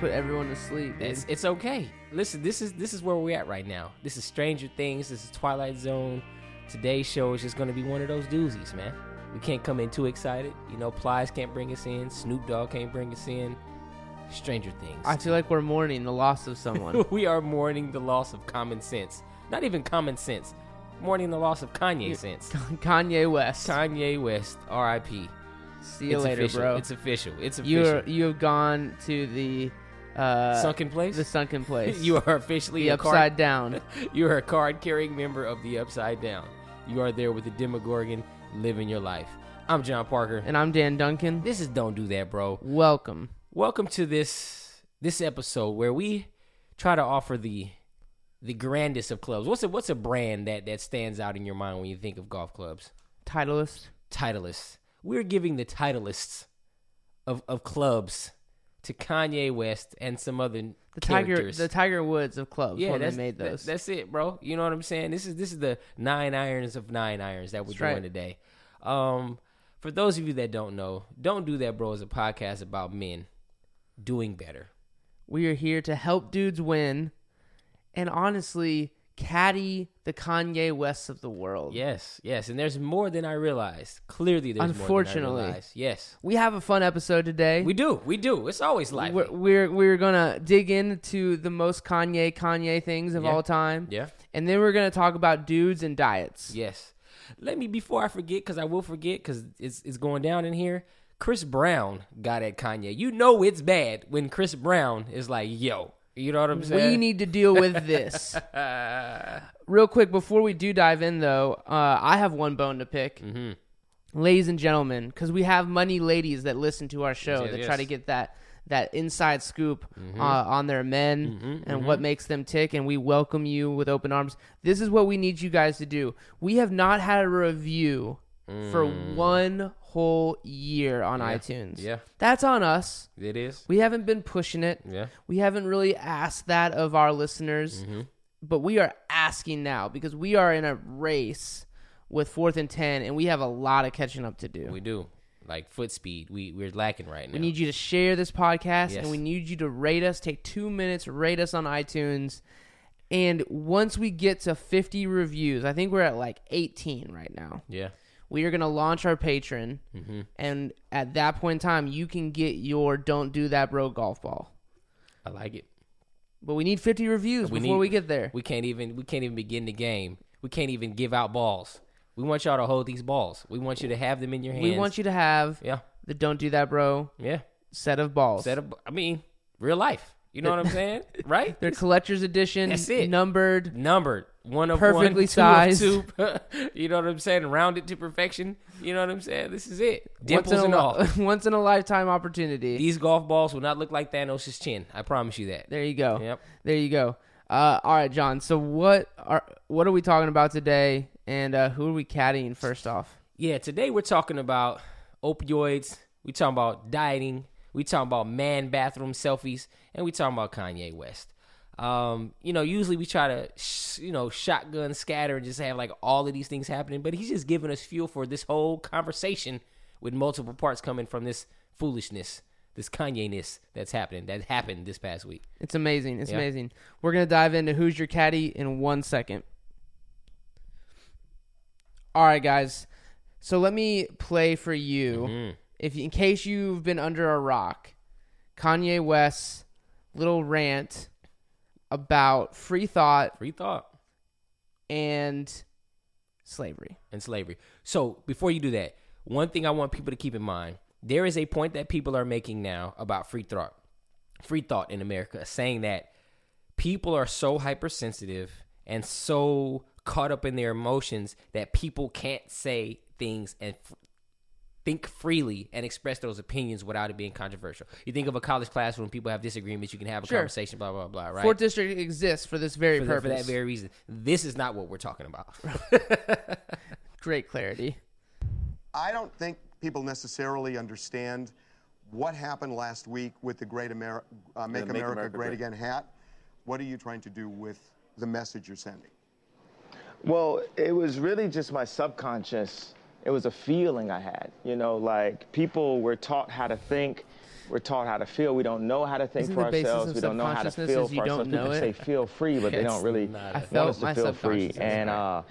put everyone to sleep. It's okay. Listen, this is where we're at right now. This is Stranger Things. This is Twilight Zone. Today's show is just going to be one of those doozies, man. We can't come in too excited. You know, Plies can't bring us in. Snoop Dogg can't bring us in. Stranger Things. I feel like we're mourning the loss of someone. We are mourning the loss of common sense. Not even common sense. Mourning the loss of Kanye sense. Kanye West. Kanye West. R.I.P. See you later, official, bro. It's official. It's official. You have gone to the... sunken place? The sunken place. You are officially... The Upside Down. You are a card-carrying member of the Upside Down. You are there with the Demogorgon living your life. I'm John Parker. And I'm Dan Duncan. This is Don't Do That, Bro. Welcome. Welcome to this episode where we try to offer the grandest of clubs. What's a brand that stands out in your mind when you think of golf clubs? Titleist. We're giving the Titleists of clubs to Kanye West and some other characters. The Tiger Woods of clubs. Yeah, they made those. That's it, bro. You know what I'm saying? This is the 9 irons of 9 irons that we're doing today. For those of you that don't know, Don't Do That Bro is a podcast about men doing better. We are here to help dudes win. And honestly, caddy the Kanye Wests of the world. Yes. And there's more than I realized. Clearly, there's more than I realized. Yes. We have a fun episode today. We do. It's always lively. We're going to dig into the most Kanye things of all time. Yeah. And then we're going to talk about dudes and diets. Yes. Let me, before I forget, because I will forget, because it's going down in here, Chris Brown got at Kanye. You know it's bad when Chris Brown is like, yo. You know what I'm saying? We need to deal with this. Real quick, before we do dive in, though, I have one bone to pick. Mm-hmm. Ladies and gentlemen, because we have money ladies that listen to our show that try to get that inside scoop on their men and what makes them tick, and we welcome you with open arms. This is what we need you guys to do. We have not had a review for one whole year on iTunes. Yeah. That's on us. It is. We haven't been pushing it. Yeah. We haven't really asked that of our listeners, but we are asking now because we are in a race with 4th and 10, and we have a lot of catching up to do. We do. Like foot speed. We're lacking right now. We need you to share this podcast, and we need you to rate us. Take 2 minutes, rate us on iTunes. And once we get to 50 reviews, I think we're at like 18 right now. Yeah. We are going to launch our Patreon, and at that point in time, you can get your Don't Do That Bro golf ball. I like it. But we need 50 reviews before we get there. We can't even begin the game. We can't even give out balls. We want y'all to hold these balls. We want you to have them in your hands. We want you to have the Don't Do That Bro set of balls. Real life. You know what I'm saying? Right? They're collector's edition. That's it. Numbered. One of perfectly one, sized. Two of two. You know what I'm saying? Rounded to perfection. You know what I'm saying? This is it. Dimples and all. Once in a lifetime opportunity. These golf balls will not look like Thanos' chin. I promise you that. There you go. Yep. There you go. All right, John. So what are we talking about today? And who are we caddying first off? Yeah, today we're talking about opioids. We're talking about dieting. We're talking about man bathroom selfies. And we're talking about Kanye West. You know, usually we try to, shotgun scatter and just have like all of these things happening, but he's just giving us fuel for this whole conversation with multiple parts coming from this foolishness, this Kanye-ness that happened this past week. It's amazing. It's amazing. We're going to dive into Who's Your Caddy in 1 second. All right, guys. So let me play for you. If in case you've been under a rock, Kanye West's little rant about free thought, and slavery. So before you do that, one thing I want people to keep in mind: there is a point that people are making now about free thought in America, saying that people are so hypersensitive and so caught up in their emotions that people can't say things and think freely and express those opinions without it being controversial. You think of a college classroom, people have disagreements, you can have a conversation, blah, blah, blah, right? 4th District exists for this very purpose. For that very reason. This is not what we're talking about. Great clarity. I don't think people necessarily understand what happened last week with the Great Make America Great Again hat. What are you trying to do with the message you're sending? Well, it was really just my subconscious. It was a feeling I had, people were taught how to think We're taught how to feel. We don't know how to think for ourselves. We don't know how to feel for ourselves. People say feel free, but they don't really want us to feel free. And I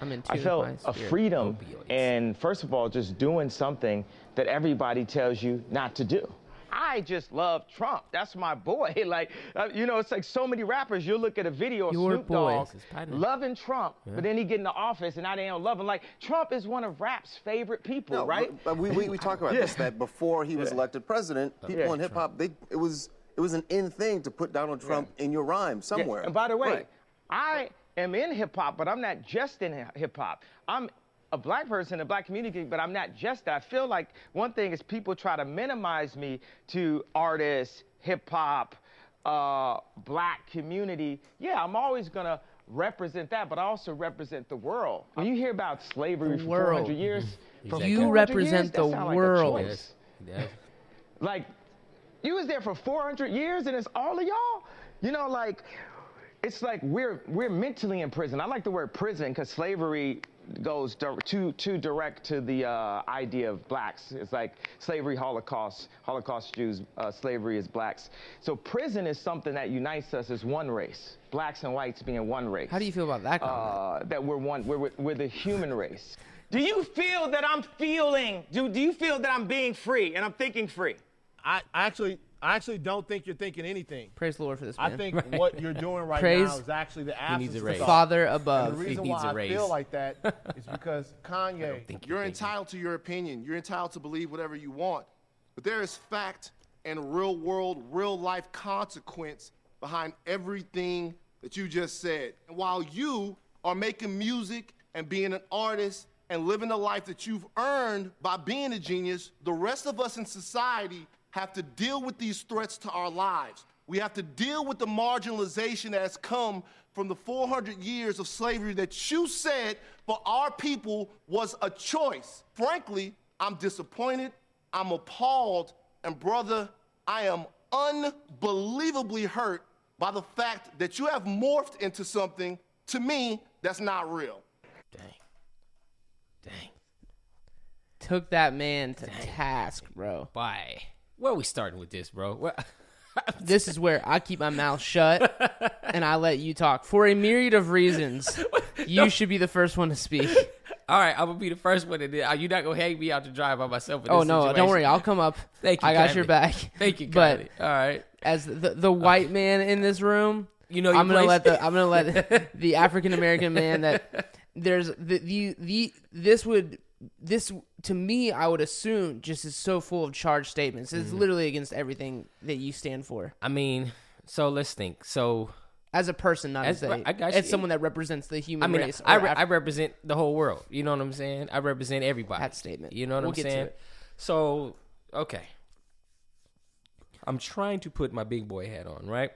felt a freedom in, first of all, just doing something that everybody tells you not to do. I just love Trump. That's my boy. Like, you know, it's like so many rappers. You'll look at a video of Snoop Dogg loving Trump, but then he get in the office and now they don't love him. Like, Trump is one of rap's favorite people, right? But we talk about this, that before he was elected president, people in hip hop, it was an in thing to put Donald Trump in your rhyme somewhere. And by the way, I am in hip hop, but I'm not just in hip hop. I'm a black person in the black community, but I'm not just that. I feel like one thing is people try to minimize me to artists, hip-hop, black community. Yeah, I'm always going to represent that, but I also represent the world. When you hear about slavery for 400 years, you represent the world. Like, you was there for 400 years and it's all of y'all? You know, like, it's like we're mentally in prison. I like the word prison because slavery goes too direct to the idea of blacks. It's like slavery, Holocaust Jews, slavery is blacks. So prison is something that unites us as one race, blacks and whites being one race. How do you feel about that comment? That we're one, we're the human race. Do you feel that I'm feeling, do you feel that I'm being free and I'm thinking free? I actually don't think you're thinking anything. Praise the Lord for this man. I think what you're doing right now is actually the absence of the Father above. And the reason why I feel like that is because, Kanye, you're entitled to your opinion. You're entitled to believe whatever you want. But there is fact and real-world, real-life consequence behind everything that you just said. And while you are making music and being an artist and living the life that you've earned by being a genius, the rest of us in society have to deal with these threats to our lives. We have to deal with the marginalization that has come from the 400 years of slavery that you said for our people was a choice. Frankly, I'm disappointed, I'm appalled, and brother, I am unbelievably hurt by the fact that you have morphed into something, to me, that's not real. Dang. Took that man to task, bro. Bye. Where are we starting with this, bro? This is where I keep my mouth shut and I let you talk. For a myriad of reasons, you should be the first one to speak. All right, I'm going to be the first one to do. Are you not going to hang me out to dry by myself in this situation? Oh, no, don't worry. I'll come up. Thank you, I got your back. Thank you, Kanye. All right. As the white man in this room, you know, I'm going to let the African-American man that there's this to me, I would assume, just is so full of charged statements. It's literally against everything that you stand for. I mean, so let's think. So, as a person, not as a as someone that represents the human race. I represent the whole world. You know what I'm saying? I represent everybody. That statement. You know what I'm saying? So, okay, I'm trying to put my big boy hat on, right?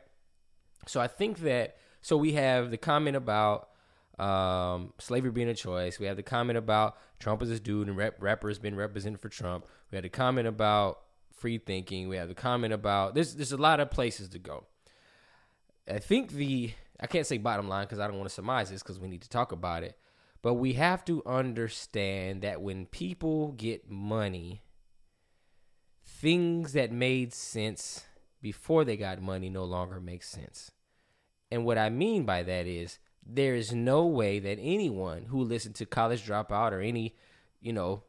So I think that. So we have the comment about slavery being a choice. We had the comment about Trump is this dude and rappers been represented for Trump. We had the comment about free thinking. We had the comment about there's a lot of places to go. I think I can't say bottom line because I don't want to surmise this because we need to talk about it. But we have to understand that when people get money, things that made sense before they got money no longer make sense. And what I mean by that is there is no way that anyone who listened to College Dropout or any, you know,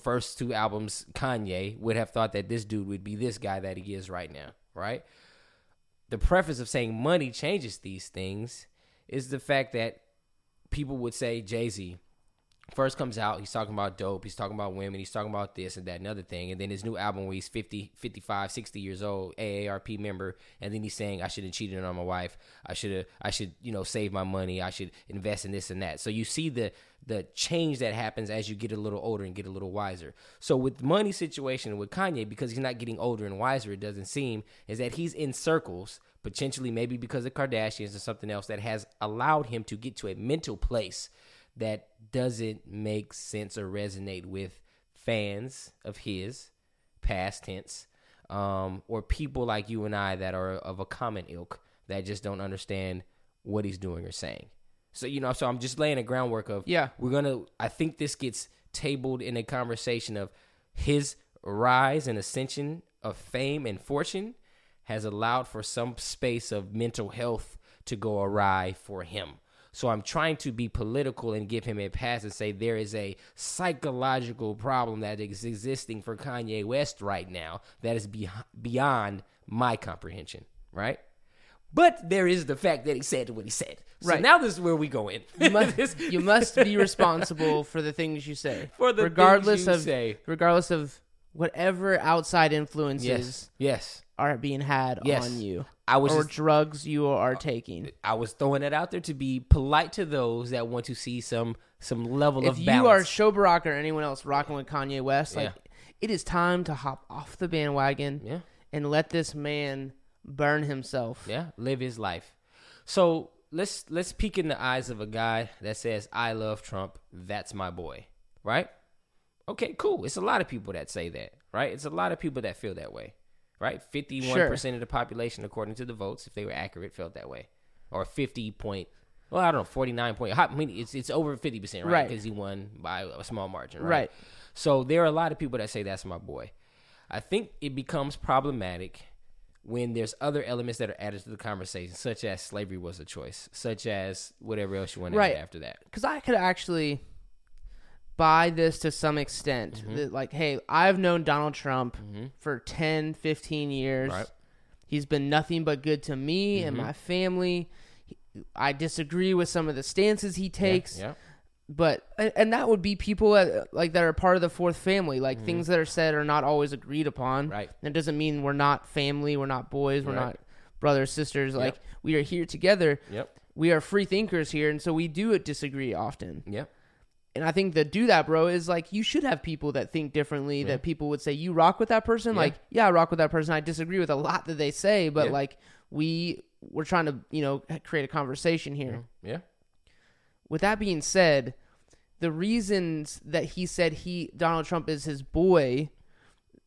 first two albums Kanye would have thought that this dude would be this guy that he is right now, right? The preface of saying money changes these things is the fact that people would say Jay-Z first comes out, he's talking about dope, he's talking about women, he's talking about this and that and other thing, and then his new album where he's 50, 55, 60 years old, AARP member, and then he's saying, I should have cheated on my wife, I should, you know, save my money, I should invest in this and that. So you see the change that happens as you get a little older and get a little wiser. So with the money situation with Kanye, because he's not getting older and wiser, it doesn't seem, is that he's in circles, potentially maybe because of Kardashians or something else that has allowed him to get to a mental place that doesn't make sense or resonate with fans of his, past tense, or people like you and I that are of a common ilk that just don't understand what he's doing or saying. So, you know, so I'm just laying a groundwork of, I think this gets tabled in a conversation of his rise and ascension of fame and fortune has allowed for some space of mental health to go awry for him. So I'm trying to be political and give him a pass and say there is a psychological problem that is existing for Kanye West right now that is beyond my comprehension, right? But there is the fact that he said what he said. So right. Now this is where we go in. You must be responsible for the things you say. Regardless of whatever outside influences are being had on you. Drugs you are taking. I was throwing it out there to be polite to those that want to see some level of balance. If you are Schoberrock or anyone else rocking with Kanye West, it is time to hop off the bandwagon and let this man burn himself. Yeah, live his life. So let's peek in the eyes of a guy that says, I love Trump, that's my boy, right? Okay, cool. It's a lot of people that say that, right? It's a lot of people that feel that way. Right, 51% of the population, according to the votes, if they were accurate, felt that way, or 49 point. I mean, it's over 50%, right? Because he won by a small margin, right? So there are a lot of people that say that's my boy. I think it becomes problematic when there's other elements that are added to the conversation, such as slavery was a choice, such as whatever else you want to add after that. Because I could actually buy this to some extent. That, like, hey, I've known Donald Trump for 10, 15 years. Right. He's been nothing but good to me and my family. I disagree with some of the stances he takes. Yeah. But and that would be people that are part of the fourth family. Like things that are said are not always agreed upon. Right. That doesn't mean we're not family, we're not boys, we're not brothers, sisters. Like we are here together. Yep. We are free thinkers here, and so we do disagree often. Yep. And I think the Do That Bro is like, you should have people that think differently, that people would say, you rock with that person? Like, I rock with that person. I disagree with a lot that they say, but like, we're trying to, create a conversation here. Yeah. With that being said, the reasons that he said Donald Trump is his boy,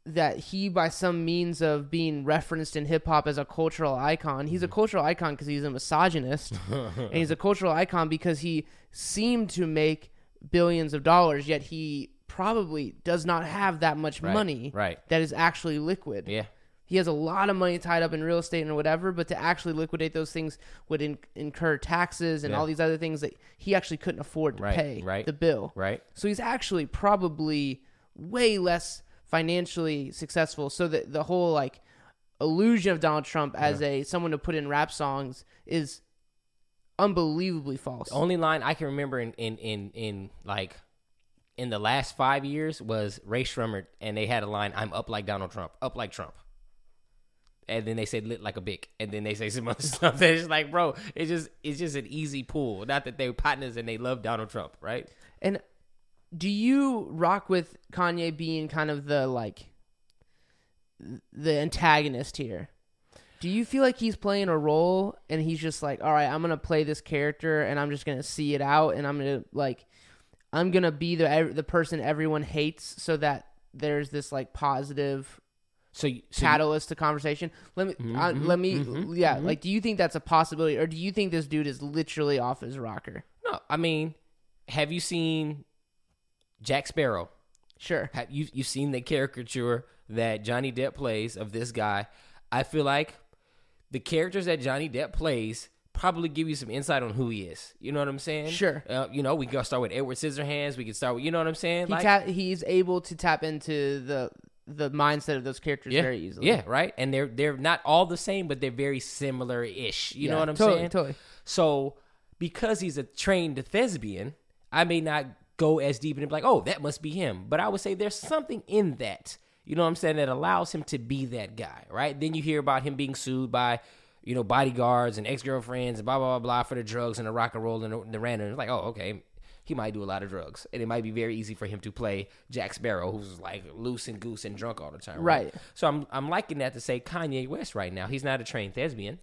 that he, by some means of being referenced in hip hop as a cultural icon, he's a cultural icon because he's a misogynist, and he's a cultural icon because he seemed to make billions of dollars, yet he probably does not have that much money that is actually liquid. Yeah, he has a lot of money tied up in real estate and whatever, but to actually liquidate those things would incur taxes and all these other things that he actually couldn't afford to pay the bill. Right. So he's actually probably way less financially successful. So that the whole like illusion of Donald Trump as a someone to put in rap songs is unbelievably false. The only line I can remember in the last 5 years was Ray Shremmerd, and they had a line, I'm up like Donald Trump, up like Trump. And then they said lit like a bick, and then they say some other stuff that is like, bro, it's just an easy pull. Not that they were partners and they love Donald Trump, right? And do you rock with Kanye being kind of the antagonist here? Do you feel like he's playing a role and he's just like, all right, I'm going to play this character and I'm just going to see it out and I'm going to be the person everyone hates so that there's this like positive catalyst to conversation? Do you think that's a possibility, or do you think this dude is literally off his rocker? No, I mean, have you seen Jack Sparrow? Sure. Have you seen the caricature that Johnny Depp plays of this guy? I feel like the characters that Johnny Depp plays probably give you some insight on who he is. You know what I'm saying? Sure. We can start with Edward Scissorhands. We can start with, you know what I'm saying? He's able to tap into the mindset of those characters very easily. Yeah, right? And they're not all the same, but they're very similar-ish. You know what I'm saying? Totally. So because he's a trained thespian, I may not go as deep and be like, oh, that must be him. But I would say there's something in that. You know what I'm saying? That allows him to be that guy, right? Then you hear about him being sued by, bodyguards and ex-girlfriends and blah, blah, blah, blah for the drugs and the rock and roll and the random. It's like, oh, okay, he might do a lot of drugs. And it might be very easy for him to play Jack Sparrow, who's like loose and goose and drunk all the time. Right. So I'm liking that to say Kanye West right now. He's not a trained thespian,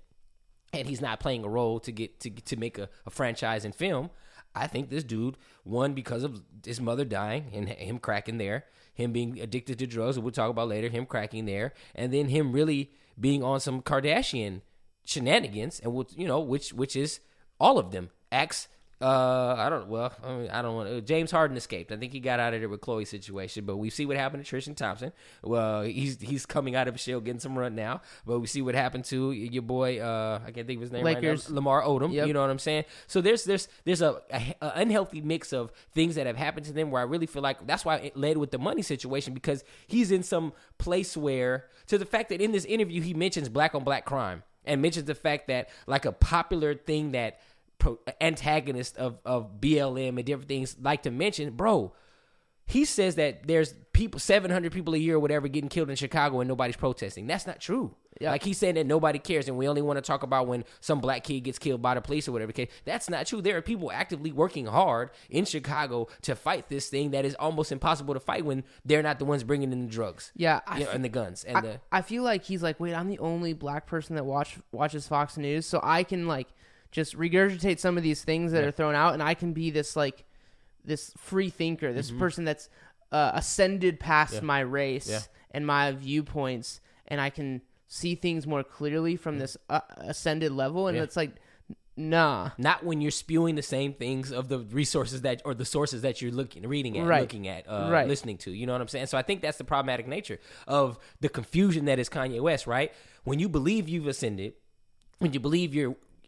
and he's not playing a role to get to make a franchise in film. I think this dude won because of his mother dying and him cracking there, him being addicted to drugs, we'll talk about later, him cracking there, and then him really being on some Kardashian shenanigans, and which is all of them acts James Harden escaped. I think he got out of there with Chloe's situation, but we see what happened to Tristan Thompson. Well, he's coming out of his shell, getting some run now, but we see what happened to your boy, I can't think of his name Lakers. Right now, Lamar Odom. Yep. You know what I'm saying? So there's a unhealthy mix of things that have happened to them where I really feel like that's why it led with the money situation, because he's in some place where, to the fact that in this interview, he mentions black on black crime and mentions the fact that like a popular thing that antagonists of BLM and different things like to mention, bro, he says that there's people, 700 people a year or whatever getting killed in Chicago and nobody's protesting. That's not true. Yeah. Like he's saying that nobody cares and we only want to talk about when some black kid gets killed by the police or whatever. That's not true. There are people actively working hard in Chicago to fight this thing that is almost impossible to fight when they're not the ones bringing in the drugs. Yeah. And the guns. And I feel like he's like, wait, I'm the only black person that watches Fox News, so I can like just regurgitate some of these things that are thrown out, and I can be this like this free thinker, this person that's ascended past my race and my viewpoints, and I can see things more clearly from this ascended level. And it's like, nah, not when you're spewing the same things of the resources that or the sources that you're listening to. You know what I'm saying? So I think that's the problematic nature of the confusion that is Kanye West. Right? When you believe you've ascended, when you believe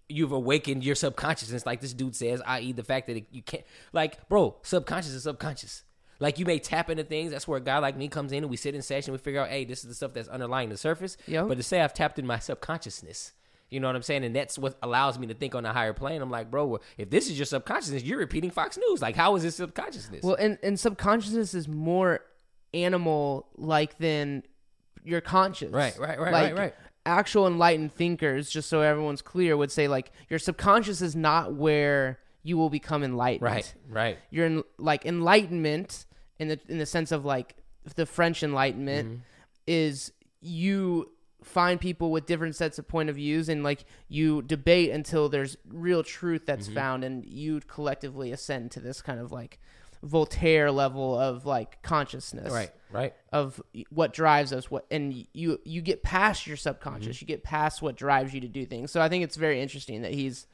you've awakened your subconsciousness, like this dude says, i.e. the fact that you can't, like, bro, subconscious is subconscious. Like, you may tap into things. That's where a guy like me comes in and we sit in session. We figure out, hey, this is the stuff that's underlying the surface. Yep. But to say I've tapped in my subconsciousness, you know what I'm saying? And that's what allows me to think on a higher plane. I'm like, bro, if this is your subconsciousness, you're repeating Fox News. Like, how is this subconsciousness? Well, and subconsciousness is more animal-like than your conscious. Right. Actual enlightened thinkers, just so everyone's clear, would say like your subconscious is not where you will become enlightened. Right. You're in, like, enlightenment in the sense of like the French Enlightenment is you find people with different sets of point of views and like you debate until there's real truth that's found, and you collectively ascend to this kind of like Voltaire level of like consciousness, right, of what drives us, and you get past your subconscious, you get past what drives you to do things. So I think it's very interesting that he's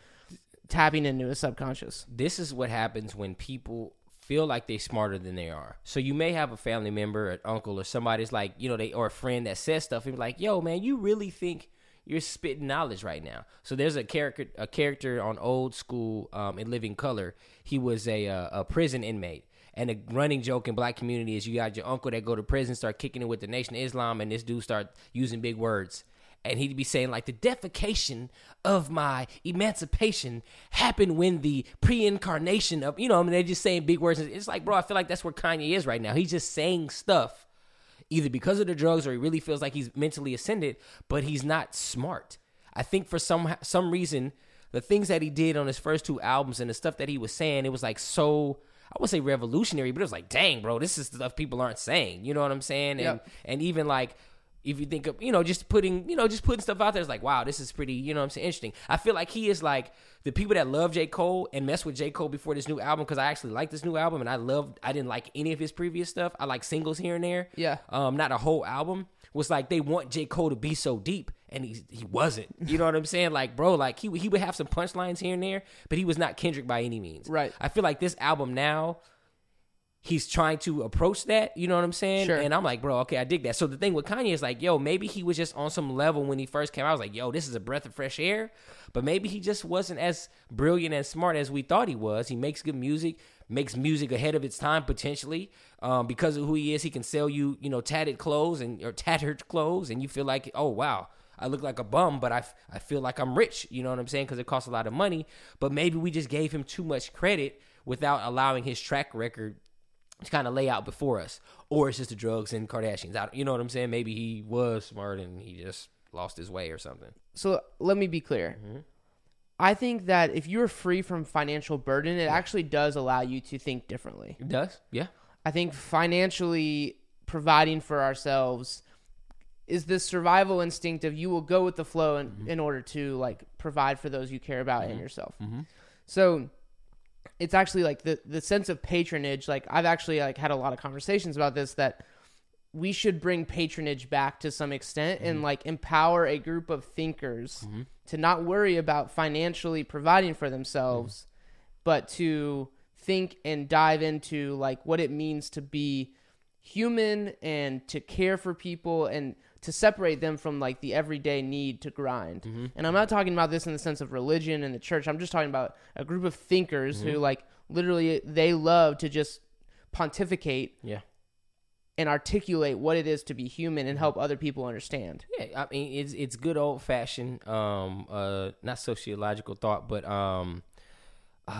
tapping into his subconscious. This is what happens when people feel like they're smarter than they are. So you may have a family member, an uncle, or somebody's like, you know, they or a friend that says stuff and be like, yo, man, you really think you're spitting knowledge right now. So there's a character on Old School in Living Color. He was a prison inmate. And a running joke in black community is you got your uncle that go to prison, start kicking it with the Nation of Islam, and this dude start using big words. And he'd be saying, like, the defecation of my emancipation happened when the pre-incarnation of, you know, I mean, they're just saying big words. It's like, bro, I feel like that's where Kanye is right now. He's just saying stuff, either because of the drugs or he really feels like he's mentally ascended, but he's not smart. I think for some reason, the things that he did on his first two albums and the stuff that he was saying, it was like so, I would say revolutionary, but it was like, dang, bro, this is stuff people aren't saying. You know what I'm saying? And and even like, if you think of, you know, just putting stuff out there, it's like, wow, this is pretty, you know what I'm saying, interesting. I feel like he is like the people that love J. Cole and mess with J. Cole before this new album, because I actually like this new album and I didn't like any of his previous stuff. I like singles here and there. Yeah. Not a whole album. Was like they want J. Cole to be so deep and he wasn't. You know what I'm saying? Like, bro, like he would have some punchlines here and there, but he was not Kendrick by any means. Right. I feel like this album now, he's trying to approach that, you know what I'm saying? Sure. And I'm like, bro, okay, I dig that. So the thing with Kanye is like, yo, maybe he was just on some level when he first came out. I was like, yo, this is a breath of fresh air. But maybe he just wasn't as brilliant and smart as we thought he was. He makes good music, makes music ahead of its time potentially. Because of who he is, he can sell you, you know, tattered clothes, and you feel like, oh, wow, I look like a bum, but I feel like I'm rich, you know what I'm saying? Because it costs a lot of money. But maybe we just gave him too much credit without allowing his track record to kind of lay out before us. Or it's just the drugs and Kardashians. You know what I'm saying? Maybe he was smart and he just lost his way or something. So let me be clear. I think that if you're free from financial burden, it actually does allow you to think differently. It does, yeah. I think financially providing for ourselves is this survival instinct of you will go with the flow in order to like provide for those you care about and yourself. So it's actually like the sense of patronage. Like I've actually like had a lot of conversations about this, that we should bring patronage back to some extent and like empower a group of thinkers to not worry about financially providing for themselves but to think and dive into like what it means to be human and to care for people and to separate them from like the everyday need to grind. Mm-hmm. And I'm not talking about this in the sense of religion and the church. I'm just talking about a group of thinkers mm-hmm. who like literally they love to just pontificate and articulate what it is to be human and help other people understand. Yeah, I mean, it's good old fashioned, not sociological thought, but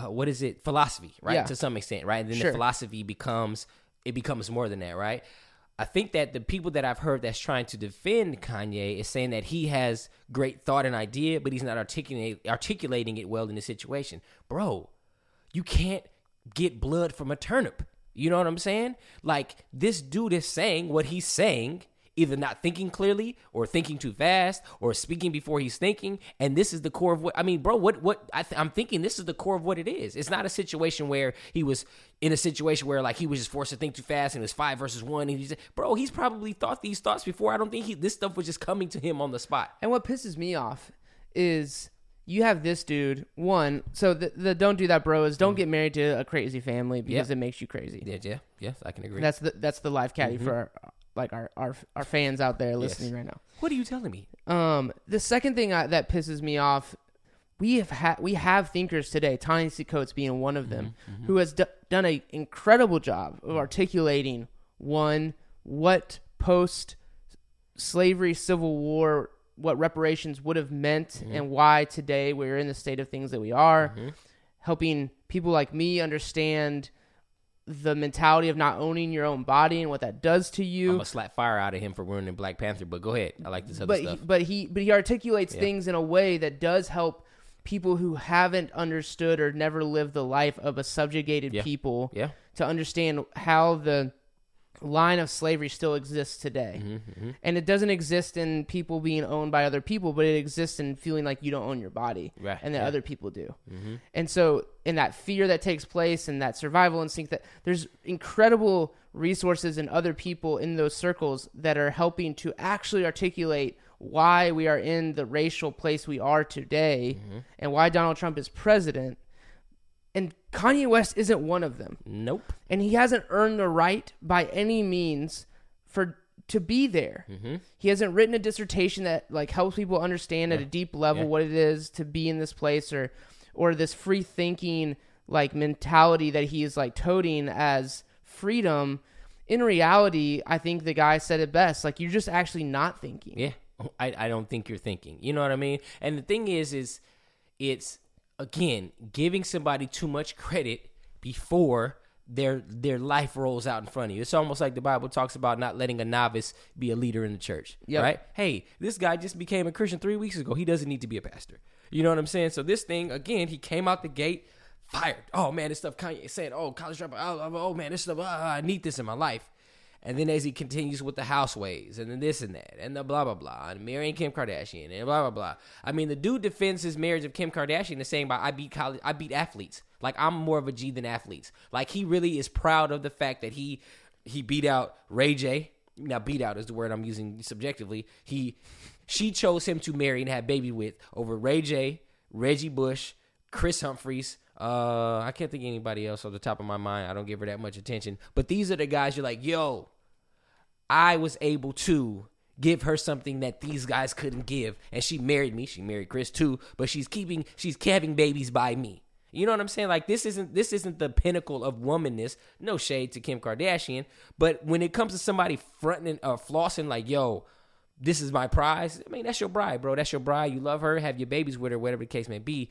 what is it? Philosophy, right? Yeah. To some extent, right? And then the philosophy becomes more than that, right? I think that the people that I've heard that's trying to defend Kanye is saying that he has great thought and idea, but he's not articulating it well in this situation. Bro, you can't get blood from a turnip. You know what I'm saying? Like, this dude is saying what he's saying, either not thinking clearly or thinking too fast or speaking before he's thinking. And this is the core of what, I mean, bro, I'm thinking this is the core of what it is. It's not a situation where he was in a situation where like he was just forced to think too fast and it was 5 versus 1. And he's, bro, he's probably thought these thoughts before. I don't think this stuff was just coming to him on the spot. And what pisses me off is you have this dude, one, so the Don't Do That Bro is don't get married to a crazy family because it makes you crazy. Yeah, I can agree. That's the life caddy for our fans out there listening right now. What are you telling me? The second thing that pisses me off, we have thinkers today, Ta-Nehisi Coates being one of them, who has done an incredible job of articulating, one, what post-slavery Civil War, what reparations would have meant and why today we're in the state of things that we are, helping people like me understand the mentality of not owning your own body and what that does to you. I'm going to slap fire out of him for ruining Black Panther, but go ahead. I like this other stuff. But he articulates things in a way that does help people who haven't understood or never lived the life of a subjugated people to understand how the line of slavery still exists today. And it doesn't exist in people being owned by other people, but it exists in feeling like you don't own your body and that other people do. And so in that fear that takes place and that survival instinct, that there's incredible resources and other people in those circles that are helping to actually articulate why we are in the racial place we are today and why Donald Trump is president. And Kanye West isn't one of them. Nope. And he hasn't earned the right by any means to be there. He hasn't written a dissertation that like helps people understand at a deep level what it is to be in this place or this free thinking like mentality that he is like toting as freedom. In reality, I think the guy said it best. Like, you're just actually not thinking. Yeah. I don't think you're thinking. You know what I mean? And the thing is it's, again, giving somebody too much credit before their life rolls out in front of you. It's almost like the Bible talks about not letting a novice be a leader in the church, right? Hey, this guy just became a Christian 3 weeks ago. He doesn't need to be a pastor. You know what I'm saying? So this thing, again, he came out the gate fired. Oh, man, this stuff Kanye said, oh, College Dropout, oh, man, this stuff, I need this in my life. And then as he continues with the houseways and then this and that and the blah, blah, blah, and marrying Kim Kardashian and blah, blah, blah. I mean, the dude defends his marriage of Kim Kardashian and saying, I beat athletes. Like, I'm more of a G than athletes. Like, he really is proud of the fact that he beat out Ray J. Now, beat out is the word I'm using subjectively. She chose him to marry and have baby with over Ray J, Reggie Bush, Chris Humphreys. I can't think of anybody else off the top of my mind. I don't give her that much attention. But these are the guys you're like, yo, I was able to give her something that these guys couldn't give. And she married me. She married Chris too. But she's having babies by me. You know what I'm saying? Like, this isn't the pinnacle of womanness. No shade to Kim Kardashian. But when it comes to somebody fronting or flossing like, yo, this is my prize. I mean, that's your bride, bro. That's your bride. You love her. Have your babies with her, whatever the case may be.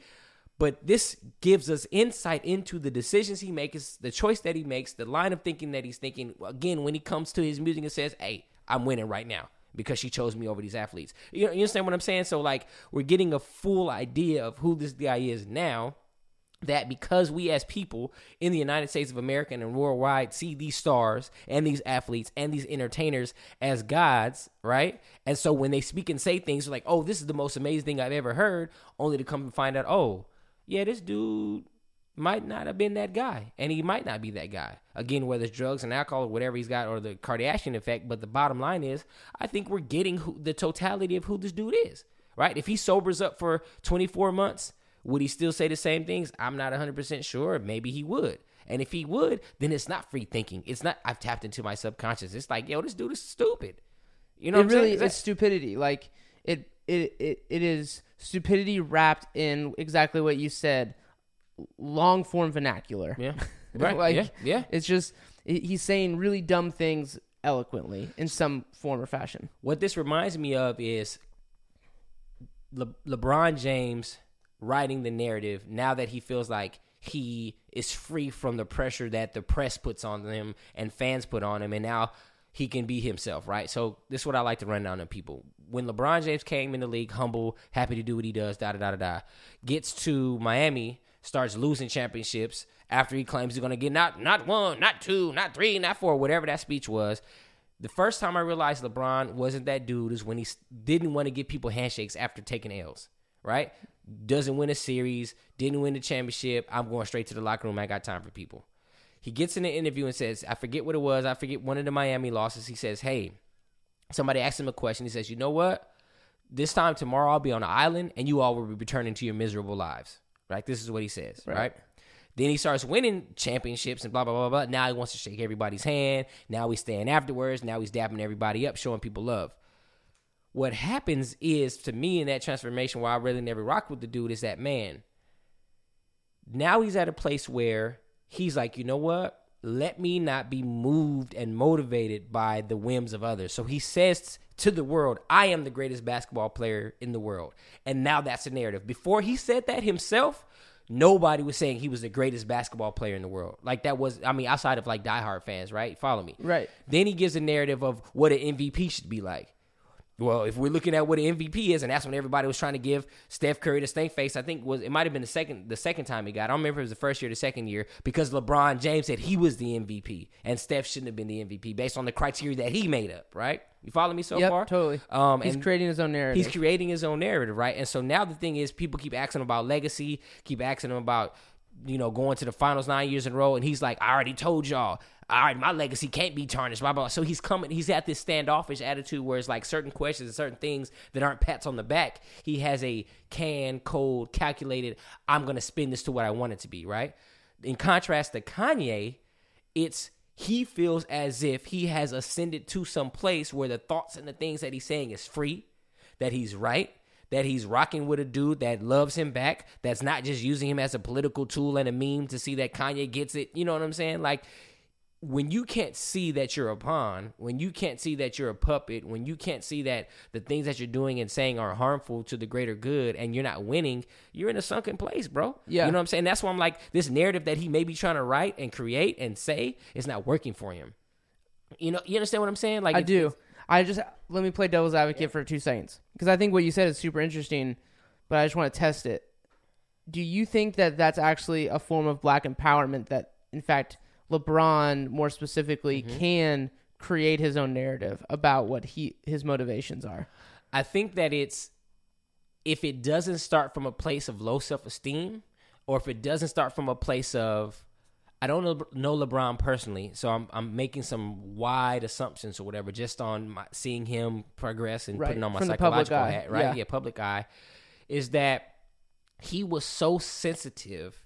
But this gives us insight into the decisions he makes, the choice that he makes, the line of thinking that he's thinking. Again, when he comes to his music and says, hey, I'm winning right now because she chose me over these athletes. You understand what I'm saying? So, like, we're getting a full idea of who this guy is now, that because we as people in the United States of America and worldwide see these stars and these athletes and these entertainers as gods, right? And so when they speak and say things like, oh, this is the most amazing thing I've ever heard, only to come and find out, oh, yeah, this dude might not have been that guy, and he might not be that guy. Again, whether it's drugs and alcohol or whatever he's got or the Kardashian effect, but the bottom line is I think we're getting the totality of who this dude is, right? If he sobers up for 24 months, Would he still say the same things? I'm not 100% sure. Maybe he would. And if he would, then it's not free thinking. It's not, I've tapped into my subconscious. It's like, yo, this dude is stupid. You know what I'm saying? It really is stupidity. Like, it is stupidity wrapped in exactly what you said, long-form vernacular. Yeah. Right. Like, yeah. It's just, he's saying really dumb things eloquently in some form or fashion. What this reminds me of is LeBron James writing the narrative now that he feels like he is free from the pressure that the press puts on them and fans put on him, and now he can be himself, right? So this is what I like to run down to people. When LeBron James came in the league, humble, happy to do what he does, da-da-da-da-da, gets to Miami, starts losing championships after he claims he's going to get not one, not two, not three, not four, whatever that speech was. The first time I realized LeBron wasn't that dude is when he didn't want to give people handshakes after taking L's, right? Doesn't win a series, didn't win the championship. I'm going straight to the locker room. I got time for people. He gets in the interview and says, I forget what it was. I forget one of the Miami losses. He says, hey, somebody asked him a question. He says, you know what? This time tomorrow I'll be on an island and you all will be returning to your miserable lives. Right? This is what he says, right? Then he starts winning championships and blah, blah, blah, blah. Now he wants to shake everybody's hand. Now he's staying afterwards. Now he's dapping everybody up, showing people love. What happens is, to me in that transformation where I really never rocked with the dude is that, man, now he's at a place where he's like, you know what? Let me not be moved and motivated by the whims of others. So he says to the world, I am the greatest basketball player in the world. And now that's a narrative. Before he said that himself, nobody was saying he was the greatest basketball player in the world. Like that was, I mean, outside of like diehard fans, right? Follow me. Right. Then he gives a narrative of what an MVP should be like. Well, if we're looking at what an MVP is, and that's when everybody was trying to give Steph Curry the stink face, I think it might have been the second time he got. I don't remember if it was the first year or the second year, because LeBron James said he was the MVP, and Steph shouldn't have been the MVP based on the criteria that he made up, right? You follow me so far? Yep, totally. He's creating his own narrative. He's creating his own narrative, right? And so now the thing is, people keep asking him about legacy, keep asking him about, you know, going to the finals 9 years in a row, and he's like, I already told y'all. All right, my legacy can't be tarnished, blah, blah, blah. So he's at this standoffish attitude where it's like certain questions and certain things that aren't pats on the back. He has a cold, calculated, I'm going to spin this to what I want it to be, right? In contrast to Kanye, it's he feels as if he has ascended to some place where the thoughts and the things that he's saying is free, that he's right, that he's rocking with a dude that loves him back, that's not just using him as a political tool and a meme to see that Kanye gets it. You know what I'm saying? Like, when you can't see that you're a pawn, when you can't see that you're a puppet, when you can't see that the things that you're doing and saying are harmful to the greater good and you're not winning, you're in a sunken place, bro. Yeah. You know what I'm saying? That's why I'm like, this narrative that he may be trying to write and create and say is not working for him. You know, you understand what I'm saying? Like, I do. I just, let me play devil's advocate for 2 seconds, because I think what you said is super interesting, but I just want to test it. Do you think that that's actually a form of black empowerment that, in fact, LeBron, more specifically, can create his own narrative about what his motivations are? I think that it's, if it doesn't start from a place of low self-esteem, or if it doesn't start from a place of, I don't know LeBron personally, so I'm making some wide assumptions or whatever, just on seeing him progress and putting on my psychological hat, right? Yeah, public eye, is that he was so sensitive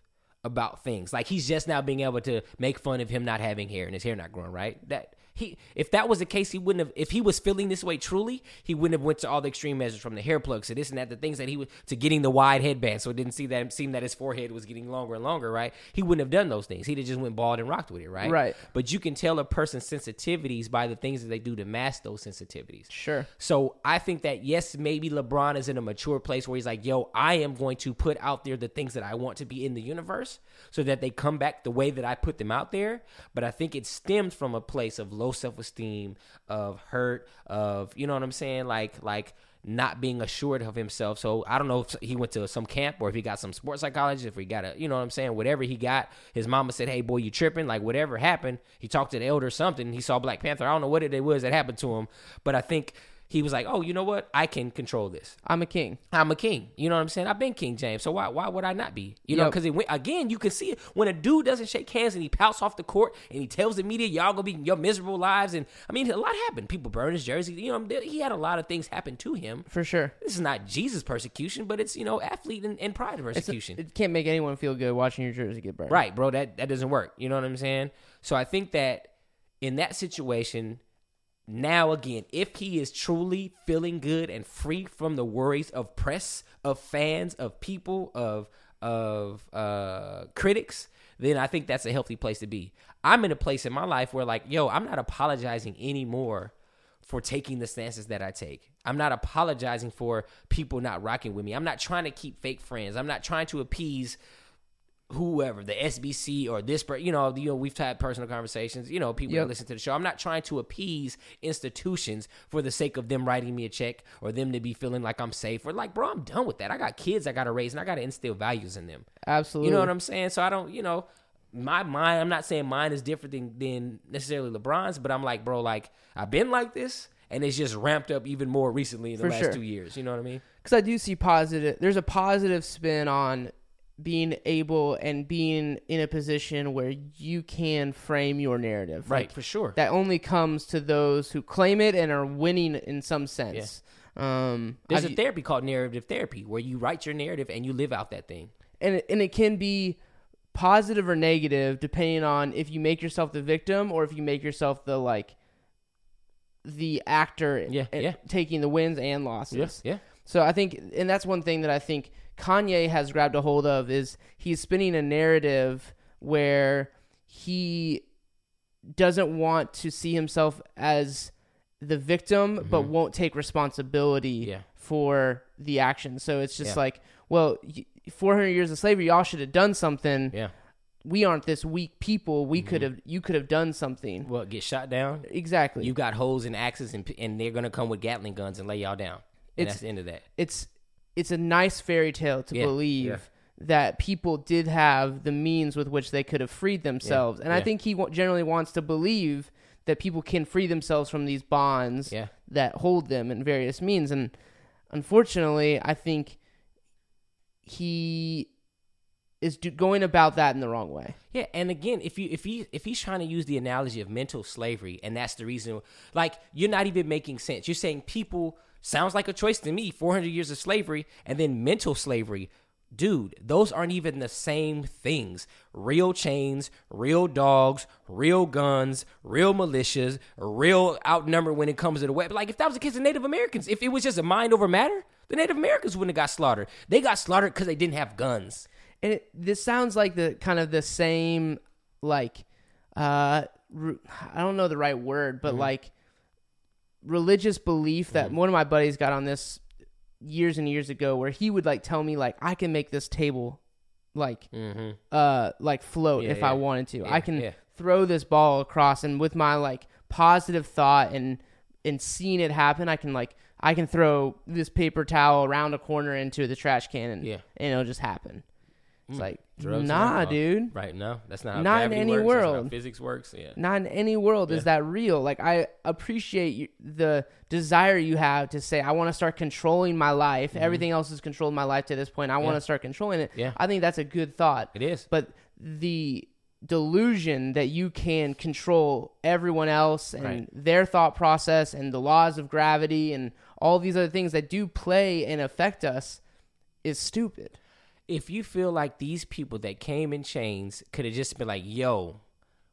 about things. Like, he's just now being able to make fun of him not having hair and his hair not growing, right? That he, if that was the case, he wouldn't have, if he was feeling this way truly, he wouldn't have went to all the extreme measures, from the hair plugs to this and that, the things that he was, to getting the wide headband so it didn't seem that his forehead was getting longer and longer, right? He wouldn't have done those things. He'd have just went bald and rocked with it, right? Right. But you can tell a person's sensitivities by the things that they do to mask those sensitivities. Sure. So I think that, yes, maybe LeBron is in a mature place where he's like, yo, I am going to put out there the things that I want to be in the universe so that they come back the way that I put them out there. But I think it stems from a place of low self-esteem, of hurt, of, you know what I'm saying? Like not being assured of himself. So I don't know if he went to some camp or if he got some sports psychologist, if he got a, you know what I'm saying? Whatever he got, his mama said, hey boy, you tripping, like whatever happened. He talked to the elder or something. He saw Black Panther. I don't know what it was that happened to him, but I think he was like, oh, you know what? I can control this. I'm a king. I'm a king. You know what I'm saying? I've been King James, so why would I not be? You know, because again, you can see it. When a dude doesn't shake hands and he pouts off the court and he tells the media, y'all gonna be your miserable lives. And I mean, a lot happened. People burned his jersey. You know, he had a lot of things happen to him. For sure. This is not Jesus persecution, but it's, you know, athlete and pride persecution. It can't make anyone feel good watching your jersey get burned. Right, bro. That doesn't work. You know what I'm saying? So I think that in that situation... Now, again, if he is truly feeling good and free from the worries of press, of fans, of people, of critics, then I think that's a healthy place to be. I'm in a place in my life where, like, yo, I'm not apologizing anymore for taking the stances that I take. I'm not apologizing for people not rocking with me. I'm not trying to keep fake friends. I'm not trying to appease whoever, the SBC or this, you know, we've had personal conversations, you know, people that listen to the show. I'm not trying to appease institutions for the sake of them writing me a check or them to be feeling like I'm safe or like, bro, I'm done with that. I got kids I got to raise and I got to instill values in them. Absolutely. You know what I'm saying? So I don't, you know, I'm not saying mine is different than necessarily LeBron's, but I'm like, bro, like I've been like this and it's just ramped up even more recently in the last 2 years. You know what I mean? Cause I do see there's a positive spin on being able and being in a position where you can frame your narrative. Right, like, for sure. That only comes to those who claim it and are winning in some sense. Yeah. There's a therapy called narrative therapy where you write your narrative and you live out that thing. And it can be positive or negative depending on if you make yourself the victim or if you make yourself the, like, the actor taking the wins and losses. Yeah. So I think, and that's one thing that I think Kanye has grabbed a hold of is he's spinning a narrative where he doesn't want to see himself as the victim, but won't take responsibility for the action. So it's just like, well, 400 years of slavery, y'all should have done something. Yeah. We aren't this weak people. We could have done something. Well, get shot down. Exactly. You got holes and axes and they're going to come with Gatling guns and lay y'all down. And that's the end of that. It's a nice fairy tale to believe that people did have the means with which they could have freed themselves. And I think he generally wants to believe that people can free themselves from these bonds that hold them in various means. And unfortunately, I think he is going about that in the wrong way. Yeah, and again, if he's trying to use the analogy of mental slavery, and that's the reason, like, you're not even making sense. You're saying people... Sounds like a choice to me, 400 years of slavery and then mental slavery. Dude, those aren't even the same things. Real chains, real dogs, real guns, real militias, real outnumbered when it comes to the weapon. Like, if that was the case of Native Americans, if it was just a mind over matter, the Native Americans wouldn't have got slaughtered. They got slaughtered because they didn't have guns. And this sounds like the kind of the same, like, I don't know the right word, but like, religious belief that one of my buddies got on this years and years ago where he would like tell me like I can make this table like float if I wanted to. I can throw this ball across and with my like positive thought and seeing it happen I can throw this paper towel around a corner into the trash can and it'll just happen. It's like, drugs, nah, dude. Right, no. That's not how gravity works. World. That's not how physics works. Yeah. Not in any world is that real. Like, I appreciate the desire you have to say, I want to start controlling my life. Everything else has controlled my life to this point. I want to start controlling it. Yeah. I think that's a good thought. It is. But the delusion that you can control everyone else and their thought process and the laws of gravity and all these other things that do play and affect us is stupid. If you feel like these people that came in chains could have just been like, yo,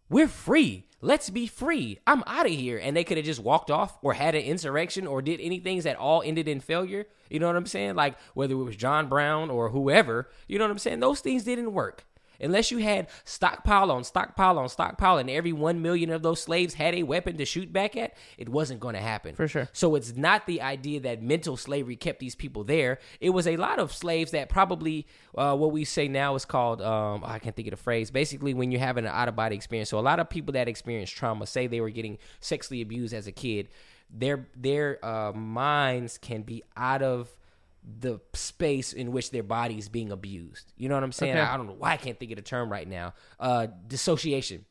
we're free. Let's be free. I'm out of here. And they could have just walked off or had an insurrection or did anything that all ended in failure. You know what I'm saying? Like whether it was John Brown or whoever, you know what I'm saying? Those things didn't work. Unless you had stockpile on stockpile on stockpile and every 1 million of those slaves had a weapon to shoot back at, it wasn't going to happen. For sure. So it's not the idea that mental slavery kept these people there. It was a lot of slaves that probably what we say now is called, I can't think of the phrase, basically when you're having an out-of-body experience. So a lot of people that experience trauma, say they were getting sexually abused as a kid, their minds can be out of the space in which their body is being abused. You know what I'm saying? Okay. I don't know why I can't think of the term right now. Dissociation.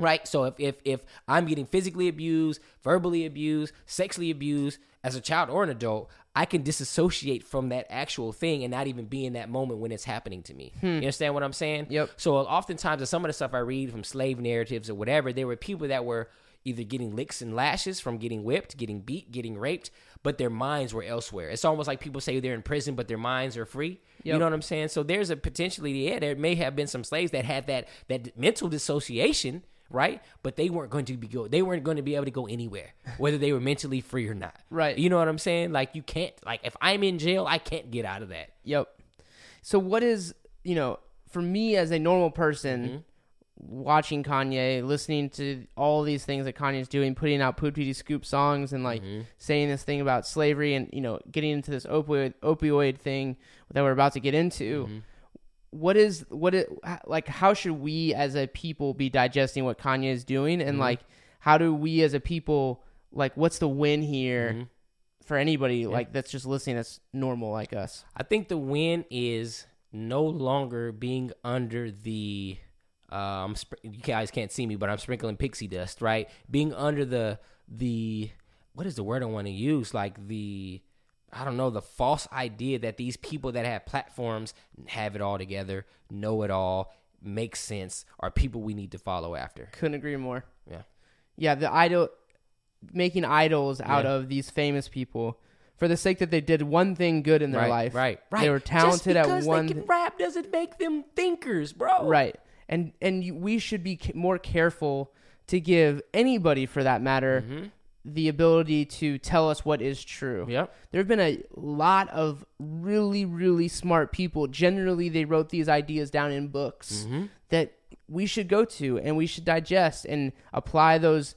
right? So if I'm getting physically abused, verbally abused, sexually abused as a child or an adult, I can disassociate from that actual thing and not even be in that moment when it's happening to me. You understand what I'm saying? Yep. So oftentimes, some of the stuff I read from slave narratives or whatever, there were people that were either getting licks and lashes from getting whipped, getting beat, getting raped, but their minds were elsewhere. It's almost like people say they're in prison, but their minds are free. Yep. You know what I'm saying? So there's a potentially, there may have been some slaves that had that mental dissociation, right? But they weren't going to be able to go anywhere, whether they were mentally free or not. Right. You know what I'm saying? Like you can't, like if I'm in jail, I can't get out of that. Yep. So what is, you know, for me as a normal person, watching Kanye, listening to all these things that Kanye's doing, putting out Poop Diddy Scoop songs and like saying this thing about slavery and, you know, getting into this opioid thing that we're about to get into. How should we as a people be digesting what Kanye is doing? And like, how do we as a people, like, what's the win here for anybody like that's just listening, that's normal like us? I think the win is no longer being under the, you guys can't see me, but I'm sprinkling pixie dust, right? Being under the what is the word I want to use? Like the false idea that these people that have platforms have it all together, know it all, make sense, are people we need to follow after. Couldn't agree more. Yeah. Yeah, the idol, making idols out of these famous people for the sake that they did one thing good in their life. Right. They were talented at one thing. Just because they can rap doesn't make them thinkers, bro. Right. And we should be more careful to give anybody, for that matter, the ability to tell us what is true. Yep. There have been a lot of really, really smart people. Generally, they wrote these ideas down in books that we should go to and we should digest and apply those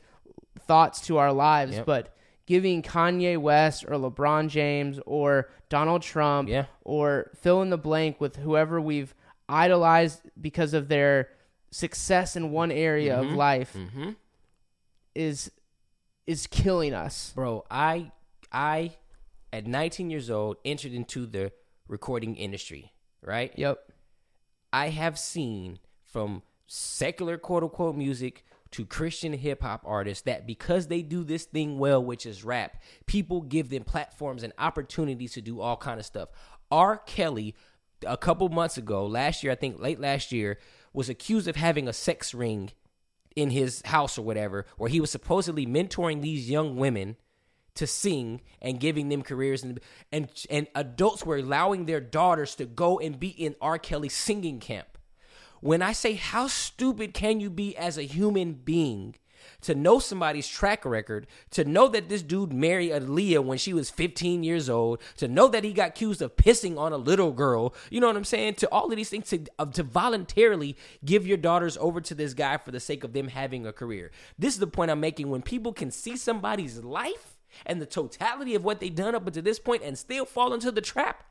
thoughts to our lives. Yep. But giving Kanye West or LeBron James or Donald Trump or fill in the blank with whoever we've idolized because of their success in one area of life is killing us. Bro, I at 19 years old entered into the recording industry, right? Yep. I have seen from secular quote unquote music to Christian hip hop artists that because they do this thing well, which is rap, people give them platforms and opportunities to do all kind of stuff. R. Kelly, a couple months ago, last year, I think late last year, was accused of having a sex ring in his house or whatever, where he was supposedly mentoring these young women to sing and giving them careers. And adults were allowing their daughters to go and be in R. Kelly's singing camp. When I say how stupid can you be as a human being to know somebody's track record, to know that this dude married Aaliyah when she was 15 years old, to know that he got accused of pissing on a little girl, you know what I'm saying? To all of these things, to voluntarily give your daughters over to this guy for the sake of them having a career. This is the point I'm making. When people can see somebody's life and the totality of what they've done up until this point and still fall into the trap,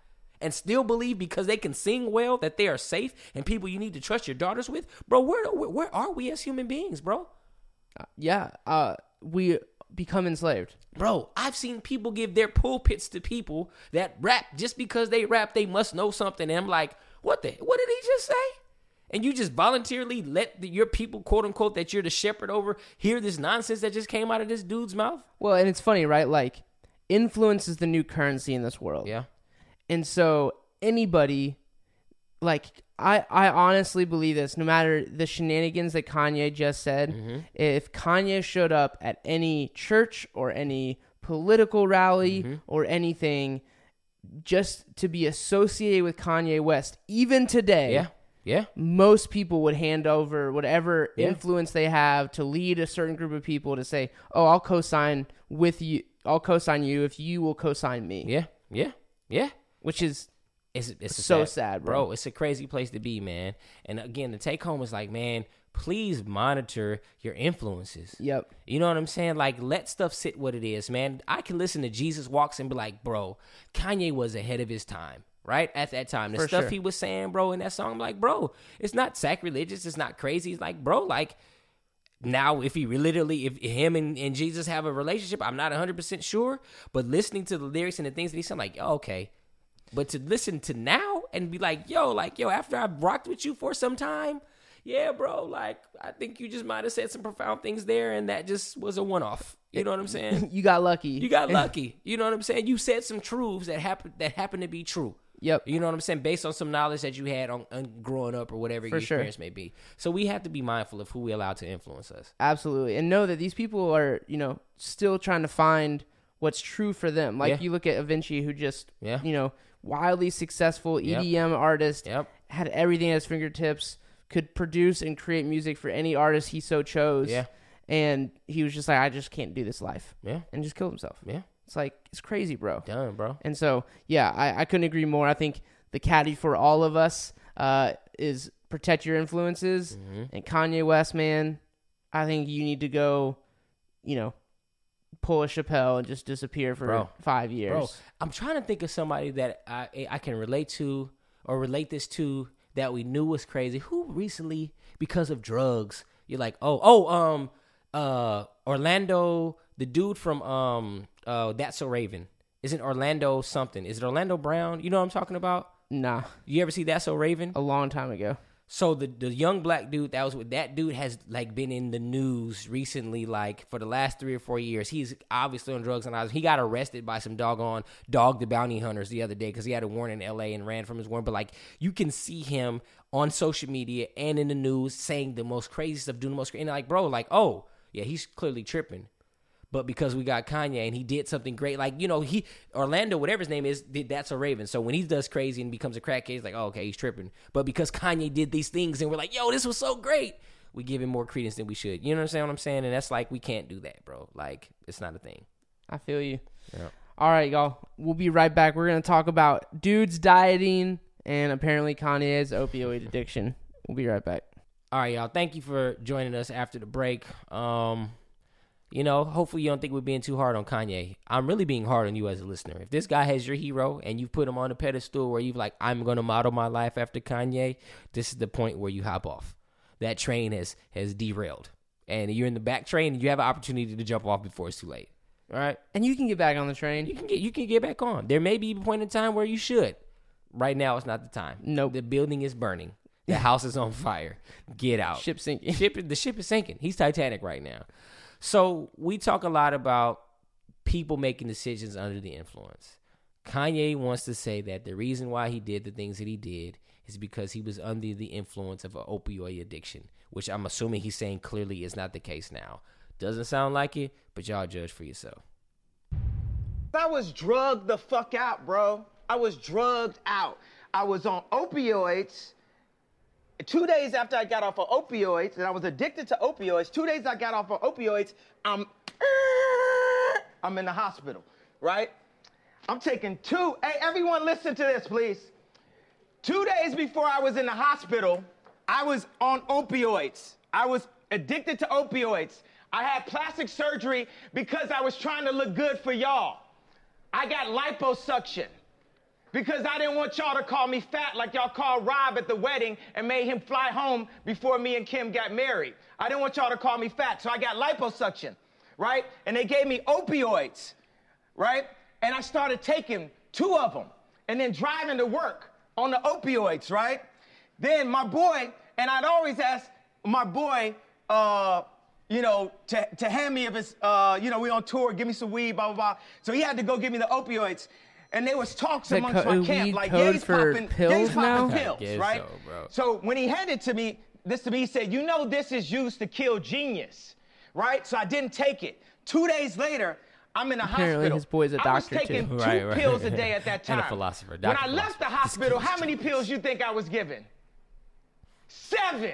and still believe because they can sing well that they are safe and people you need to trust your daughters with, bro, where are we as human beings, bro? We become enslaved. Bro, I've seen people give their pulpits to people that rap just because they rap, they must know something. And I'm like, what did he just say? And you just voluntarily let your people, quote unquote, that you're the shepherd over, hear this nonsense that just came out of this dude's mouth? Well, and it's funny, right? Like, influence is the new currency in this world. Yeah. And so anybody, like, I honestly believe this. No matter the shenanigans that Kanye just said, if Kanye showed up at any church or any political rally or anything, just to be associated with Kanye West, even today, most people would hand over whatever influence they have to lead a certain group of people to say, "Oh, I'll co-sign with you. I'll co-sign you if you will co-sign me." Yeah. Which is. It's so sad, bro. It's a crazy place to be, man. And again, the take home is like, man, please monitor your influences. Yep. You know what I'm saying? Like, let stuff sit what it is, man. I can listen to Jesus Walks and be like, bro, Kanye was ahead of his time, right? At that time. The For stuff sure. he was saying, bro, in that song, I'm like, bro, it's not sacrilegious. It's not crazy. It's like, bro, like, now, if he literally, if him and Jesus have a relationship, I'm not 100% sure. But listening to the lyrics and the things that he said, I'm like, oh, okay. But to listen to now and be like, yo, after I've rocked with you for some time, yeah, bro, like, I think you just might have said some profound things there, and that just was a one-off. You know what I'm saying? You got lucky. You got lucky. You know what I'm saying? You said some truths that happened to be true. Yep. You know what I'm saying? Based on some knowledge that you had on growing up or whatever your experience may be. So we have to be mindful of who we allow to influence us. Absolutely. And know that these people are, you know, still trying to find what's true for them. Like you look at Avicii, who just, you know, wildly successful EDM artist, had everything at his fingertips, could produce and create music for any artist he so chose. Yeah. And he was just like, I just can't do this life. Yeah. And just killed himself. Yeah. It's like, it's crazy, bro. Damn, bro. And so, yeah, I couldn't agree more. I think the caddy for all of us is protect your influences. Mm-hmm. And Kanye West, man, I think you need to go, you know, pull a Chappelle and just disappear for 5 years. Bro, I'm trying to think of somebody that I can relate to or relate this to that we knew was crazy. Who recently, because of drugs, you're like, Orlando, the dude from... That's So Raven. Isn't Orlando something? Is it Orlando Brown? You know what I'm talking about? Nah. You ever see That's So Raven? A long time ago. So the young black dude that was with that dude has like been in the news recently, like for the last 3 or 4 years. He's obviously on drugs, and he got arrested by some doggone Dog the Bounty Hunters the other day because he had a warrant in L.A. and ran from his warrant. But like you can see him on social media and in the news saying the most crazy stuff, doing the most crazy. And like, bro, like, oh yeah, he's clearly tripping. But because we got Kanye and he did something great, like, you know, Orlando, whatever his name is, did That's So Raven. So when he does crazy and becomes a crackhead, it's like, oh, okay, he's tripping. But because Kanye did these things and we're like, yo, this was so great, we give him more credence than we should. You know what I'm saying? And that's like, we can't do that, bro. Like, it's not a thing. I feel you. Yeah. All right, y'all. We'll be right back. We're going to talk about dudes dieting and apparently Kanye's opioid addiction. We'll be right back. All right, y'all. Thank you for joining us after the break. You know, hopefully you don't think we're being too hard on Kanye. I'm really being hard on you as a listener. If this guy has your hero and you put him on a pedestal where you've like, I'm going to model my life after Kanye, this is the point where you hop off. That train has derailed. And you're in the back train and you have an opportunity to jump off before it's too late. All right? And you can get back on the train. You can get back on. There may be a point in time where you should. Right now, it's not the time. Nope. The building is burning. The house is on fire. Get out. Ship sinking. The ship is sinking. He's Titanic right now. So we talk a lot about people making decisions under the influence. Kanye wants to say that the reason why he did the things that he did is because he was under the influence of an opioid addiction, which I'm assuming he's saying clearly is not the case now. Doesn't sound like it, but y'all judge for yourself. I was drugged the fuck out, bro. I was drugged out. I was on opioids. 2 days after I got off of opioids, and I was addicted to opioids, 2 days I got off of opioids, I'm in the hospital, right? I'm taking two. Hey, everyone listen to this, please. 2 days before I was in the hospital, I was on opioids. I was addicted to opioids. I had plastic surgery because I was trying to look good for y'all. I got liposuction. Because I didn't want y'all to call me fat like y'all called Rob at the wedding and made him fly home before me and Kim got married. I didn't want y'all to call me fat, so I got liposuction, right? And they gave me opioids, right? And I started taking two of them and then driving to work on the opioids, right? Then my boy, and I'd always ask my boy, you know, to hand me if it's, you know, we on tour, give me some weed, blah, blah, blah. So he had to go give me the opioids. And there was talks amongst my camp, like, yeah, he's popping pills, right? So when he handed to me, he said, you know, this is used to kill genius, right? So I didn't take it. 2 days later, I'm in the hospital. Apparently his boy's a doctor, too. I was taking two pills a day at that time. And a philosopher. When I left the hospital, how many pills you think I was given? 7.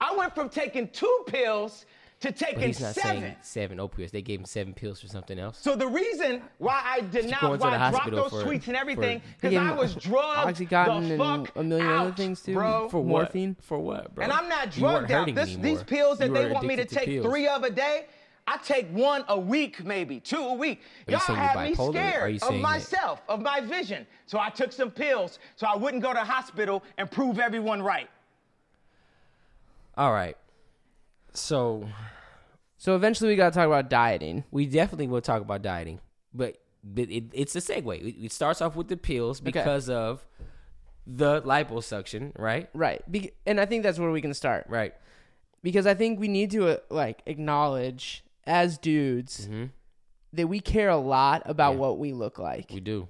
I went from taking 2 pills to taking 7. He's not 7. 7 opioids. They gave him 7 pills for something else. So the reason why I did not, why I dropped those tweets and everything, because I was drugged the fuck a million out, other things too, bro. For morphine? For what, bro? And I'm not drugged out. These pills that they want me to take 3 of a day, I take 1 a week, maybe 2 a week. Y'all had me scared of myself, of my vision. So I took some pills so I wouldn't go to the hospital and prove everyone right. All right. So eventually we got to talk about dieting. We definitely will talk about dieting, but it's a segue. It starts off with the pills because of the liposuction, right? Right. And I think that's where we can start. Right. Because I think we need to, like, acknowledge as dudes mm-hmm. that we care a lot about what we look like. We do.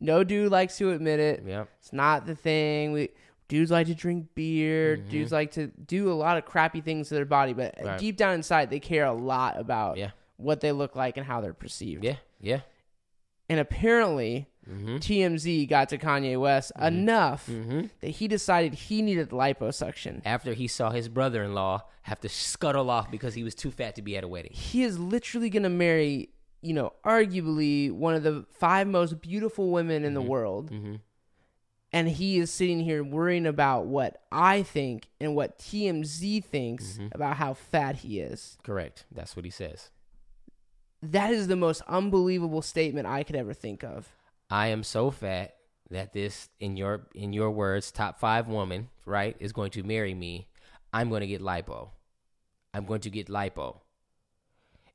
No dude likes to admit it. Yeah. It's not the thing. Dudes like to drink beer. Mm-hmm. Dudes like to do a lot of crappy things to their body. But deep down inside, they care a lot about what they look like and how they're perceived. Yeah, yeah. And apparently, TMZ got to Kanye West enough that he decided he needed liposuction. After he saw his brother-in-law have to scuttle off because he was too fat to be at a wedding. He is literally going to marry, you know, arguably one of the 5 most beautiful women in the world. Mm-hmm. And he is sitting here worrying about what I think and what TMZ thinks about how fat he is. Correct. That's what he says. That is the most unbelievable statement I could ever think of. I am so fat that this, in your words, top 5 woman, right, is going to marry me. I'm going to get lipo. I'm going to get lipo.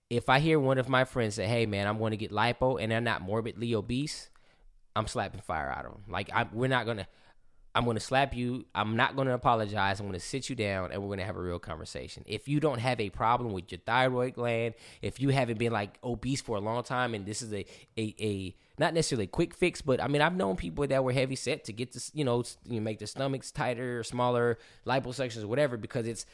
If I hear one of my friends say, hey, man, I'm going to get lipo, and they're not morbidly obese, I'm slapping fire out of them. Like, I'm going to slap you. I'm not going to apologize. I'm going to sit you down, and we're going to have a real conversation. If you don't have a problem with your thyroid gland, if you haven't been, like, obese for a long time, and this is a not necessarily a quick fix, but, I mean, I've known people that were heavy set to get this, you make their stomachs tighter, smaller, liposuctions, or whatever, because it's,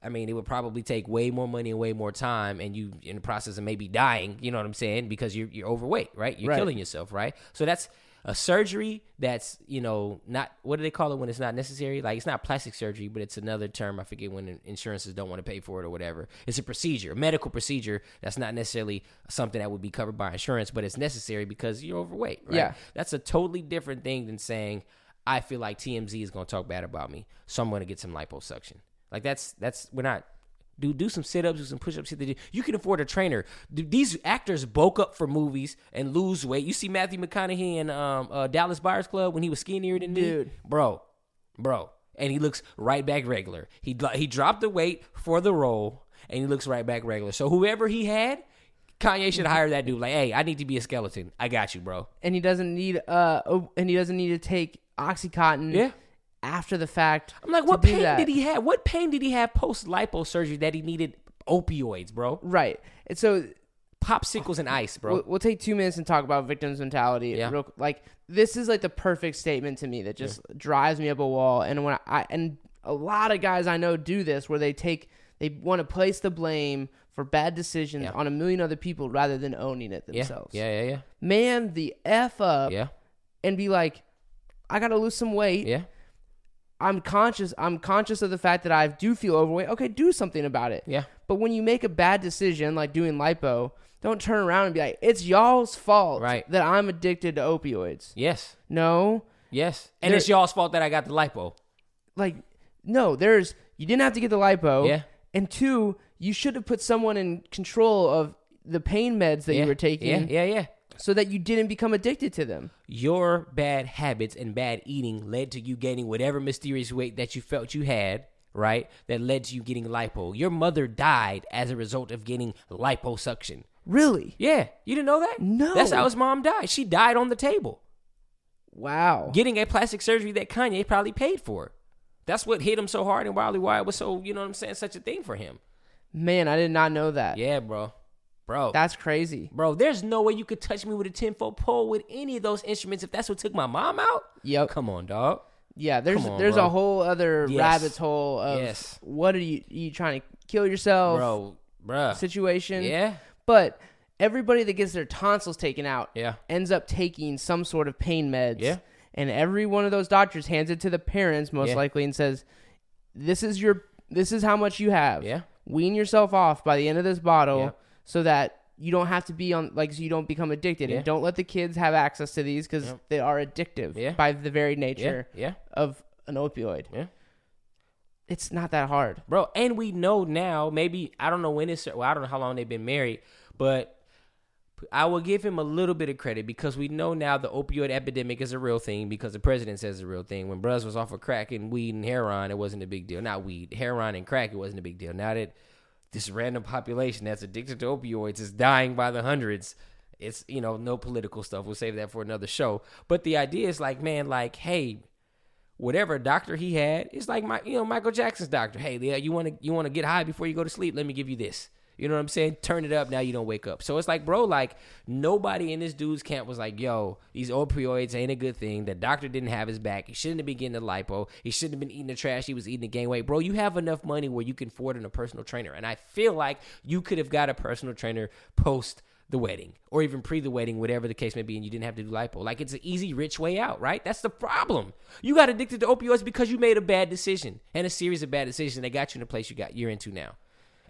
I mean, it would probably take way more money and way more time, and you in the process of maybe dying, you know what I'm saying, because you're overweight, right? You're killing yourself, right? So that's a surgery that's, not, what do they call it when it's not necessary? Like, it's not plastic surgery, but it's another term. I forget when insurances don't want to pay for it or whatever. It's a procedure, a medical procedure that's not necessarily something that would be covered by insurance, but it's necessary because you're overweight, right? Yeah. That's a totally different thing than saying, I feel like TMZ is going to talk bad about me, so I'm going to get some liposuction. Like, that's we're not, do some sit-ups, do some push-ups. You can afford a trainer. These actors bulk up for movies and lose weight. You see Matthew McConaughey in Dallas Buyers Club when he was skinnier than dude. Bro. And he looks right back regular. He dropped the weight for the role, and he looks right back regular. So whoever he had, Kanye should hire that dude. Like, hey, I need to be a skeleton. I got you, bro. And he doesn't need to take OxyContin. Yeah. After the fact. I'm like, what pain did he have? What pain did he have post-lipo surgery that he needed opioids, bro? Right. And so popsicles and ice, bro. We'll take 2 minutes and talk about victim's mentality. Yeah. Real, like, this is like the perfect statement to me that just drives me up a wall. And when and a lot of guys I know do this, where they want to place the blame for bad decisions on a million other people rather than owning it themselves. Yeah. Man, the F up. Yeah. And be like, I got to lose some weight. Yeah. I'm conscious of the fact that I do feel overweight. Okay, do something about it. Yeah. But when you make a bad decision, like doing lipo, don't turn around and be like, it's y'all's fault that I'm addicted to opioids. Yes. No. Yes. And it's y'all's fault that I got the lipo. Like, no, you didn't have to get the lipo. Yeah. And 2, you should have put someone in control of the pain meds that you were taking. Yeah. So that you didn't become addicted to them. Your bad habits and bad eating led to you gaining whatever mysterious weight that you felt you had, right? That led to you getting lipo. Your mother died as a result of getting liposuction. Really? Yeah. You didn't know that? No. That's how his mom died. She died on the table. Wow. Getting a plastic surgery that Kanye probably paid for. That's what hit him so hard and wildly why it was so, you know what I'm saying, such a thing for him. Man, I did not know that. Yeah, bro. Bro. That's crazy. Bro, there's no way you could touch me with a 10-foot pole with any of those instruments if that's what took my mom out? Yep. Come on, dog. Yeah, there's bro. A whole other rabbit hole of what are you trying to kill yourself? Bro. Situation. Yeah. But everybody that gets their tonsils taken out ends up taking some sort of pain meds. Yeah. And every one of those doctors hands it to the parents most likely and says, "This is how much you have. Yeah. Wean yourself off by the end of this bottle." Yeah. So that you don't have to be on, like, so you don't become addicted. And don't let the kids have access to these because they are addictive by the very nature of an opioid. Yeah. It's not that hard. Bro, and we know now, maybe, I don't know how long they've been married, but I will give him a little bit of credit because we know now the opioid epidemic is a real thing because the president says it's a real thing. When Bruz was off of crack and weed and heroin, it wasn't a big deal. Not weed, heroin and crack, it wasn't a big deal. Now that this random population that's addicted to opioids is dying by the hundreds. It's, no political stuff. We'll save that for another show. But the idea is like, man, like, hey, whatever doctor he had. It's like my, you know, Michael Jackson's doctor. Hey, yeah, you want to get high before you go to sleep? Let me give you this. You know what I'm saying? Turn it up. Now you don't wake up. So it's like, bro, like nobody in this dude's camp was like, yo, these opioids ain't a good thing. The doctor didn't have his back. He shouldn't have been getting the lipo. He shouldn't have been eating the trash. He was eating the gain weight. Bro, you have enough money where you can afford a personal trainer. And I feel like you could have got a personal trainer post the wedding or even pre the wedding, whatever the case may be, and you didn't have to do lipo. Like it's an easy, rich way out, right? That's the problem. You got addicted to opioids because you made a bad decision and a series of bad decisions that got you in the place you're into now.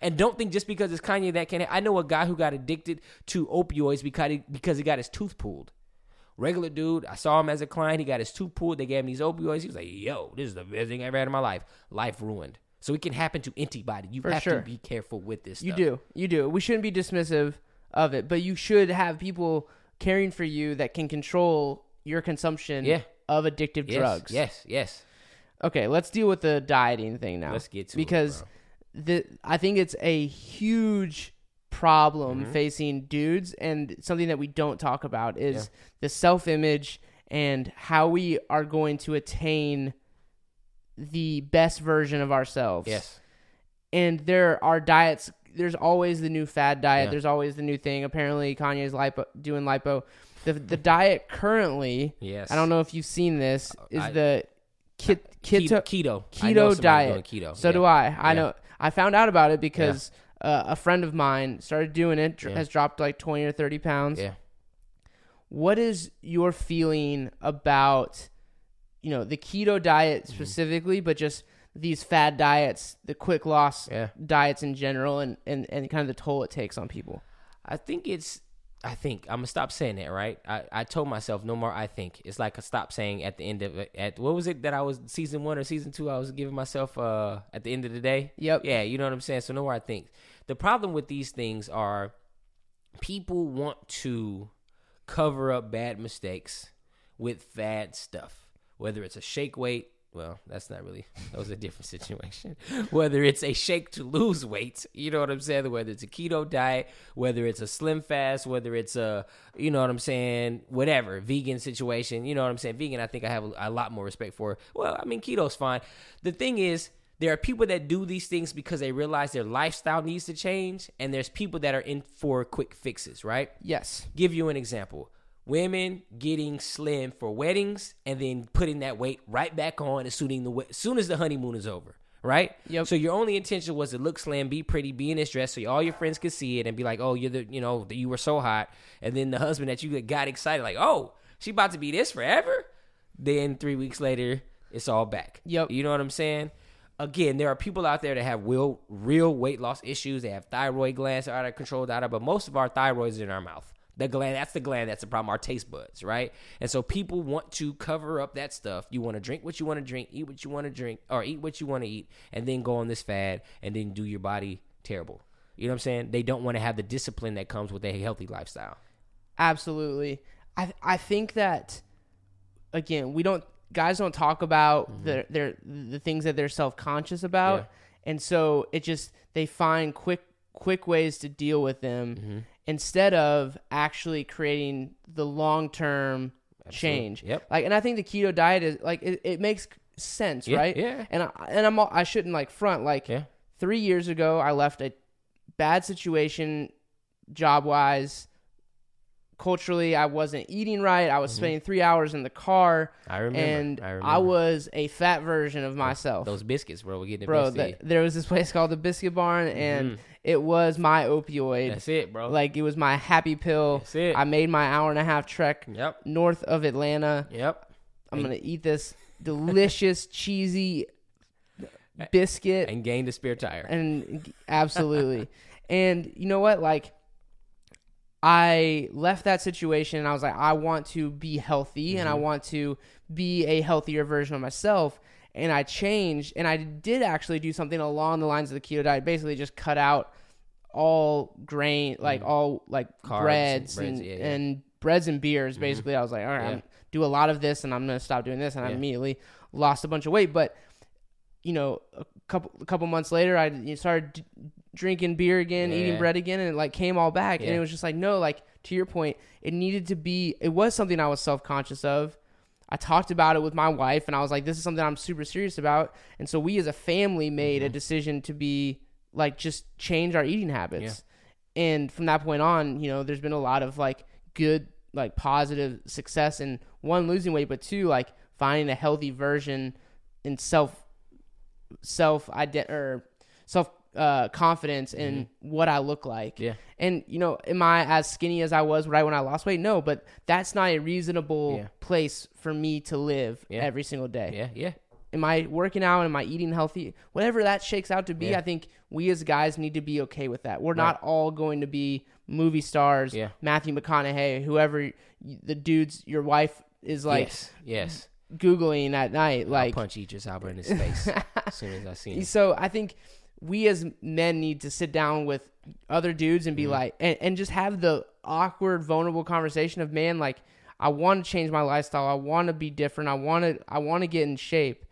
And don't think just because it's Kanye that can't. I know a guy who got addicted to opioids because he got his tooth pulled. Regular dude, I saw him as a client. He got his tooth pulled. They gave him these opioids. He was like, yo, this is the best thing I ever had in my life. Life ruined. So it can happen to anybody. You have to be careful with this stuff. You do. We shouldn't be dismissive of it. But you should have people caring for you that can control your consumption of addictive drugs. Yes. Okay, let's deal with the dieting thing now. Let's get to it, bro. I think it's a huge problem facing dudes, and something that we don't talk about is the self-image and how we are going to attain the best version of ourselves. Yes. And there are diets. There's always the new fad diet. Yeah. There's always the new thing. Apparently, Kanye's doing lipo. The diet currently, I don't know if you've seen this, is the Keto diet. Keto. So do I. I know. I found out about it because a friend of mine started doing it, has dropped like 20 or 30 pounds. Yeah. What is your feeling about, you know, the keto diet specifically, but just these fad diets, the quick loss diets in general, and kind of the toll it takes on people? I think I'm going to stop saying that, right? I told myself no more I think. It's like a stop saying at the end of it. What was it that I was, season 1 or season 2, I was giving myself at the end of the day? Yep. Yeah, you know what I'm saying? So no more I think. The problem with these things are people want to cover up bad mistakes with fad stuff, whether it's a shake weight. Well, that's not really, that was a different situation. Whether it's a shake to lose weight, you know what I'm saying? Whether it's a keto diet, whether it's a slim fast, whether it's a, you know what I'm saying? Whatever, vegan situation, you know what I'm saying? Vegan, I think I have a lot more respect for. Well, I mean, keto's fine. The thing is, there are people that do these things because they realize their lifestyle needs to change, and there's people that are in for quick fixes, right? Yes. Give you an example. Women getting slim for weddings and then putting that weight right back on as soon as the honeymoon is over, right? Yep. So your only intention was to look slim, be pretty, be in this dress so all your friends could see it and be like, oh, you were so hot. And then the husband that you got excited like, oh, she about to be this forever? Then 3 weeks later, it's all back. Yep. You know what I'm saying? Again, there are people out there that have real weight loss issues. They have thyroid glands that are out of control, but most of our thyroids are in our mouth. That's the problem, our taste buds, right? And so people want to cover up that stuff. You want to drink what you want to drink, eat what you want to drink, or eat what you want to eat, and then go on this fad and then do your body terrible. You know what I'm saying? They don't want to have the discipline that comes with a healthy lifestyle. Absolutely. I think that, again, guys don't talk about the things that they're self-conscious about. Yeah. And so it just, they find quick ways to deal with them. Mm-hmm. Instead of actually creating the long-term change. Yep. Like, and I think the keto diet is like, it makes sense, right? Yeah. And I shouldn't like front, 3 years ago, I left a bad situation job-wise. Culturally, I wasn't eating right. I was spending 3 hours in the car. I remember. I was a fat version of myself. Those biscuits, bro. We're getting there was this place called the Biscuit Barn, and it was my opioid. That's it, bro. Like, it was my happy pill. That's it. I made my hour-and-a-half trek north of Atlanta. Yep. I'm going to eat this delicious, cheesy biscuit. And gained a spare tire. And absolutely. And you know what? Like, I left that situation and I was like, I want to be healthy and I want to be a healthier version of myself. And I changed, and I did actually do something along the lines of the keto diet, basically just cut out all grain, like all like breads and beers. Basically, I was like, all right, I'm do a lot of this and I'm going to stop doing this. And I immediately lost a bunch of weight. But, you know, a couple months later, I started drinking beer again, eating bread again, and it like came all back. And it was just like, no, like to your point, it needed to be, it was something I was self-conscious of. I talked about it with my wife, and I was like, this is something I'm super serious about. And so we as a family made a decision to be like, just change our eating habits. Yeah. And from that point on, you know, there's been a lot of like good, like positive success in one, losing weight, but two, like finding a healthy version and self confidence in what I look like. Yeah. And, you know, am I as skinny as I was right when I lost weight? No, but that's not a reasonable place for me to live every single day. Yeah, yeah. Am I working out? Am I eating healthy? Whatever that shakes out to be, I think we as guys need to be okay with that. We're not all going to be movie stars, Matthew McConaughey, whoever the dudes your wife is like Googling at night. Like, I'll punch Idris Elba in his face as soon as I see him. So I think we as men need to sit down with other dudes and be like, and just have the awkward, vulnerable conversation of, man, like, I want to change my lifestyle. I want to be different. I want to get in shape.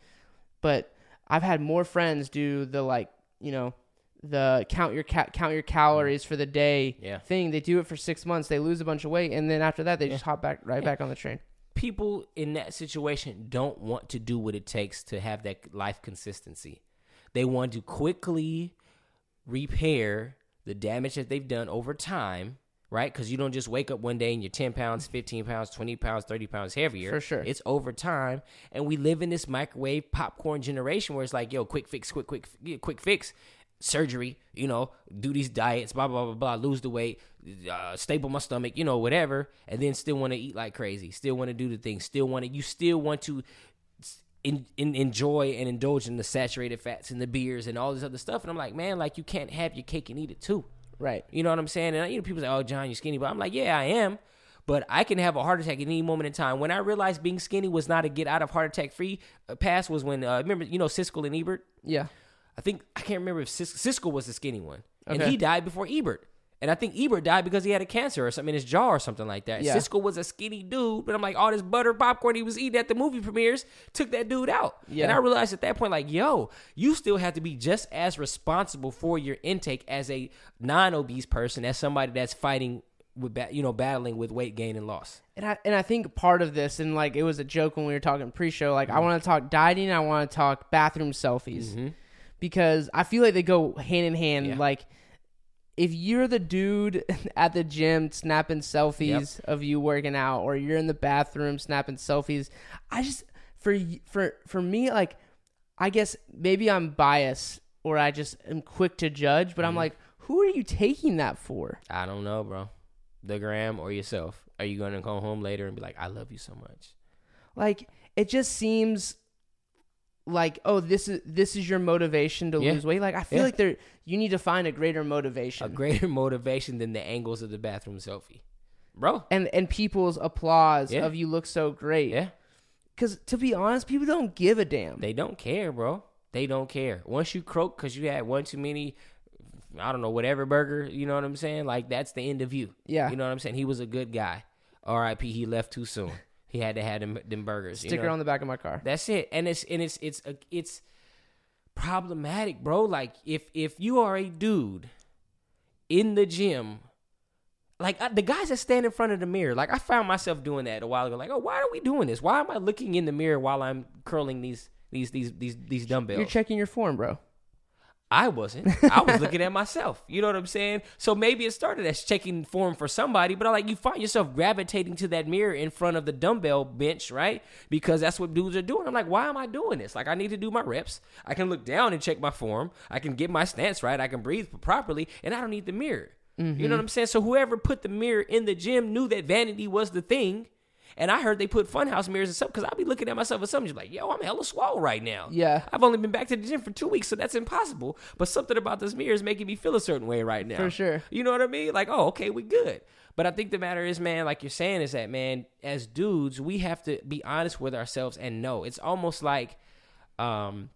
But I've had more friends do the, like, you know, the count your calories for the day thing. They do it for 6 months. They lose a bunch of weight. And then after that, they just hop back back on the train. People in that situation don't want to do what it takes to have that life consistency. They want to quickly repair the damage that they've done over time, right? Because you don't just wake up one day and you're 10 pounds, 15 pounds, 20 pounds, 30 pounds heavier. For sure. It's over time. And we live in this microwave popcorn generation where it's like, yo, quick fix, surgery, you know, do these diets, blah, blah, blah, blah, lose the weight, staple my stomach, you know, whatever. And then still want to eat like crazy, still want to do the things, still want to enjoy and indulge in the saturated fats and the beers and all this other stuff. And I'm like, man, like, you can't have your cake and eat it too. Right. You know what I'm saying? And, you know, people say, oh, John, you're skinny. But I'm like, yeah, I am. But I can have a heart attack at any moment in time. When I realized being skinny was not a get out of heart attack free pass was when, remember, you know, Siskel and Ebert? Yeah. I can't remember if Siskel was the skinny one. Okay. And he died before Ebert. And I think Ebert died because he had a cancer or something in his jaw or something like that. Yeah. Siskel was a skinny dude, but I'm like, all this butter popcorn he was eating at the movie premieres took that dude out. Yeah. And I realized at that point, like, yo, you still have to be just as responsible for your intake as a non-obese person, as somebody that's fighting with, you know, battling with weight gain and loss. And I think part of this, and like it was a joke when we were talking pre-show, like I want to talk dieting, I want to talk bathroom selfies, because I feel like they go hand in hand, like. If you're the dude at the gym snapping selfies of you working out, or you're in the bathroom snapping selfies, I just, for me, like, I guess maybe I'm biased or I just am quick to judge, but I'm like, who are you taking that for? I don't know, bro. The gram or yourself? Are you going to go home later and be like, I love you so much? Like, it just seems like, oh, this is your motivation to lose weight. Like, I feel like you need to find a greater motivation than the angles of the bathroom selfie, bro, and people's applause of you look so great. Yeah, because to be honest, people don't give a damn. They don't care, bro. They don't care. Once you croak because you had one too many, I don't know, whatever burger. You know what I'm saying? Like, that's the end of you. Yeah, you know what I'm saying? He was a good guy. R.I.P. He left too soon. He had to have them burgers. Sticker, you know, on the back of my car. That's it. And it's problematic, bro. Like, if you are a dude in the gym, like the guys that stand in front of the mirror, like I found myself doing that a while ago. Like, oh, why are we doing this? Why am I looking in the mirror while I'm curling these dumbbells? You're checking your form, bro. I wasn't. I was looking at myself. You know what I'm saying? So maybe it started as checking form for somebody, but I'm like, you find yourself gravitating to that mirror in front of the dumbbell bench, right? Because that's what dudes are doing. I'm like, why am I doing this? Like, I need to do my reps. I can look down and check my form. I can get my stance right. I can breathe properly, and I don't need the mirror. Mm-hmm. You know what I'm saying? So whoever put the mirror in the gym knew that vanity was the thing. And I heard they put funhouse mirrors and stuff, because I'll be looking at myself at something like, yo, I'm hella swole right now. Yeah. I've only been back to the gym for 2 weeks, so that's impossible. But something about this mirror is making me feel a certain way right now. For sure. You know what I mean? Like, oh, okay, we good. But I think the matter is, man, like you're saying, is that, man, as dudes, we have to be honest with ourselves and know. It's almost like, and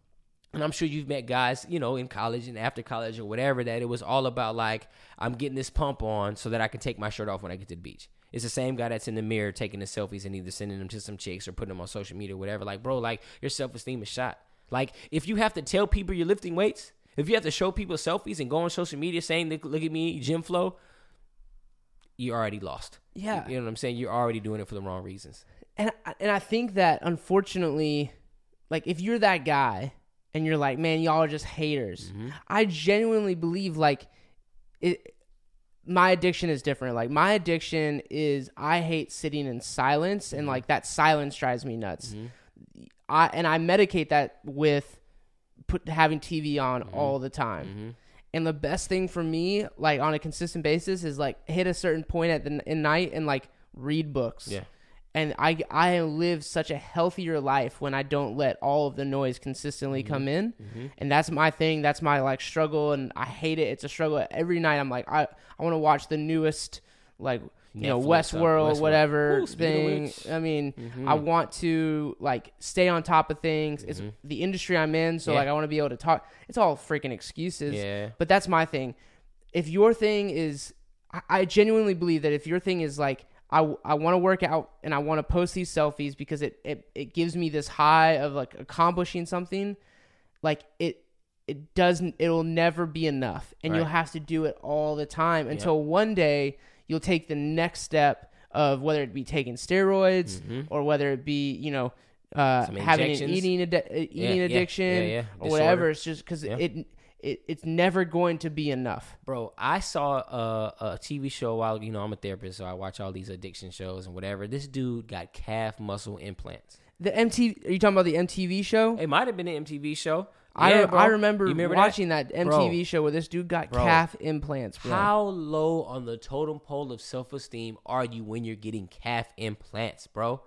I'm sure you've met guys, you know, in college and after college or whatever, that it was all about like, I'm getting this pump on so that I can take my shirt off when I get to the beach. It's the same guy that's in the mirror taking the selfies and either sending them to some chicks or putting them on social media or whatever. Like, bro, like, your self-esteem is shot. Like, if you have to tell people you're lifting weights, if you have to show people selfies and go on social media saying, look at me, gym flow, you already lost. Yeah. You know what I'm saying? You're already doing it for the wrong reasons. And I think that, unfortunately, like, if you're that guy and you're like, man, y'all are just haters, I genuinely believe, like, my addiction is different. Like, my addiction is I hate sitting in silence, and, like, that silence drives me nuts. I medicate that with having TV on all the time. And the best thing for me, like, on a consistent basis, is, like, hit a certain point at the night and, like, read books. Yeah. And I live such a healthier life when I don't let all of the noise consistently come in. And that's my thing. That's my, like, struggle, and I hate it. It's a struggle. Every night I'm like, I want to watch the newest, like, you Netflix, know, Westworld, whatever thing. I mean, I want to, like, stay on top of things. It's the industry I'm in, so, like, I want to be able to talk. It's all freaking excuses. But that's my thing. If your thing is, I genuinely believe that if your thing is, like, I want to work out and I want to post these selfies because it gives me this high of, like, accomplishing something, like, it'll never be enough, and you'll have to do it all the time until one day you'll take the next step of whether it be taking steroids or whether it be, you know, having an eating addiction or whatever. It's just because it's never going to be enough. Bro, I saw a TV show while, you know, I'm a therapist, so I watch all these addiction shows and whatever. This dude got calf muscle implants. The MTV, are you talking about the MTV show? It might have been an MTV show. I remember watching that MTV show where this dude got calf implants. Bro. How low on the totem pole of self-esteem are you when you're getting calf implants, bro?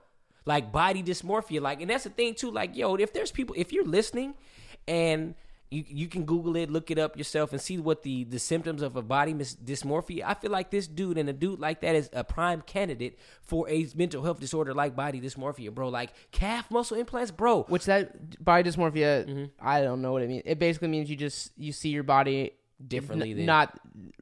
Like, body dysmorphia. Like, and that's the thing, too. Like, yo, if there's people, if you're listening and... You can Google it, look it up yourself, and see what the symptoms of a body dysmorphia. I feel like this dude and a dude like that is a prime candidate for a mental health disorder like body dysmorphia, bro. Like calf muscle implants, bro. Which that body dysmorphia, I don't know what it means. It basically means you see your body differently, not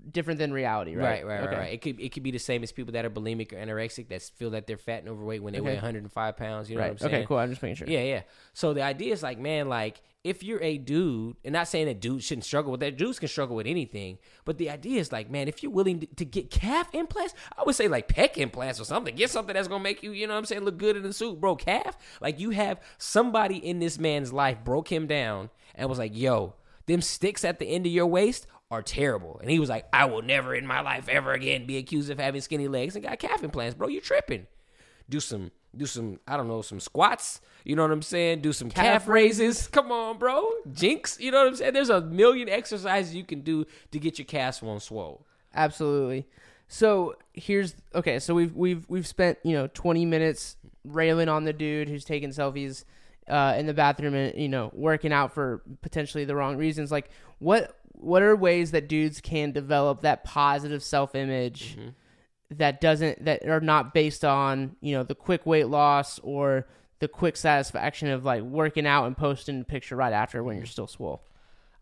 different than reality, right? Right. It could be the same as people that are bulimic or anorexic that feel that they're fat and overweight when they weigh 105 pounds. You know what I'm saying? Okay, cool. I'm just making sure. Yeah. So the idea is like, man, like. If you're a dude, and not saying that dudes shouldn't struggle with that, dudes can struggle with anything, but the idea is like, man, if you're willing to get calf implants, I would say like pec implants or something. Get something that's gonna make you, you know what I'm saying, look good in the suit, bro. Calf, like you have somebody in this man's life broke him down and was like, yo, them sticks at the end of your waist are terrible. And he was like, I will never in my life ever again be accused of having skinny legs and got calf implants, bro. You tripping. Do some, I don't know, some squats. You know what I'm saying? Do some calf raises. Come on, bro. Jinx. You know what I'm saying? There's a million exercises you can do to get your calves one swole. Absolutely. So so we've spent, you know, 20 minutes railing on the dude who's taking selfies in the bathroom and, you know, working out for potentially the wrong reasons. Like what are ways that dudes can develop that positive self-image that are not based on, you know, the quick weight loss or the quick satisfaction of like working out and posting a picture right after when you're still swole?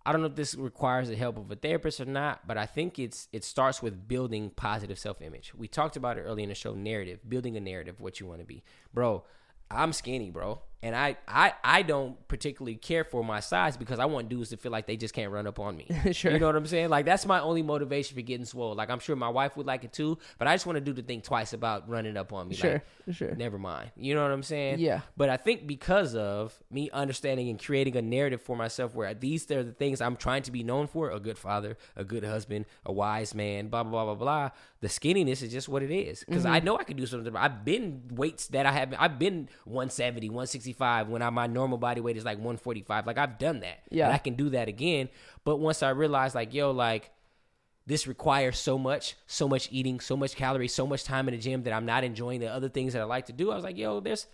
I don't know if this requires the help of a therapist or not, but I think it starts with building positive self-image. We talked about it early in the show, narrative, building a narrative of what you want to be. Bro, I'm skinny, bro. And I don't particularly care for my size because I want dudes to feel like they just can't run up on me. Sure. You know what I'm saying? Like, that's my only motivation for getting swole. Like, I'm sure my wife would like it too, but I just want a dude to think twice about running up on me. Sure, like, sure. Never mind. You know what I'm saying? Yeah. But I think because of me understanding and creating a narrative for myself where these are the things I'm trying to be known for, a good father, a good husband, a wise man, blah, blah, blah, blah, blah. The skinniness is just what it is because I know I can do something. I've been weights that I haven't. I've been 170, 160. When my normal body weight is like 145. Like, I've done that. Yeah. And I can do that again. But once I realized, like, yo, like, this requires so much eating, so much calories, so much time in the gym that I'm not enjoying the other things that I like to do. I was like, yo, that's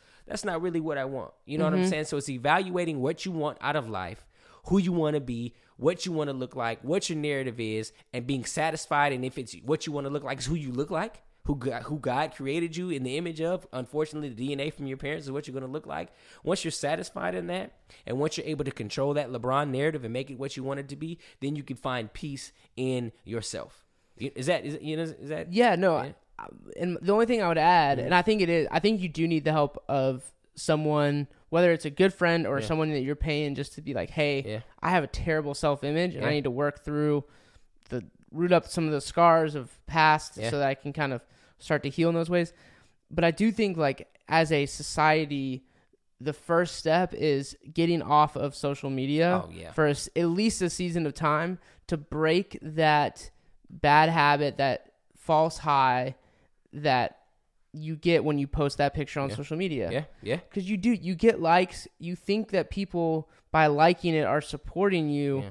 not really what I want. You know what I'm saying? So it's evaluating what you want out of life, who you want to be, what you want to look like, what your narrative is, and being satisfied. And if it's what you want to look like is who you look like, who God created you in the image of. Unfortunately, the DNA from your parents is what you're going to look like. Once you're satisfied in that, and once you're able to control that LeBron narrative and make it what you want it to be, then you can find peace in yourself. Is that? Yeah, no. Yeah. And the only thing I would add, and I think it is, I think you do need the help of someone, whether it's a good friend or someone that you're paying just to be like, hey, I have a terrible self-image and I need to work through root up some of the scars of past so that I can kind of start to heal in those ways. But I do think, like, as a society, the first step is getting off of social media for at least a season of time to break that bad habit, that false high that you get when you post that picture on social media. Because you do. You get likes. You think that people, by liking it, are supporting you. Yeah.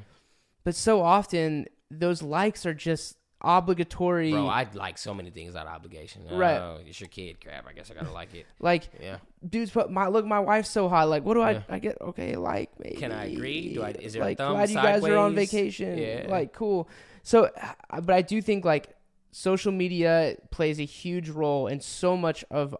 But so often, those likes are just obligatory. Bro, I like so many things out of obligation. Right. Oh, it's your kid. Crap, I guess I gotta like it. Like, dudes, put my wife's so hot. Like, what do I get? Okay, like, maybe. Can I agree? Is there like, a thumb glad sideways? You guys are on vacation. Yeah. Like, cool. So, but I do think, like, social media plays a huge role in so much of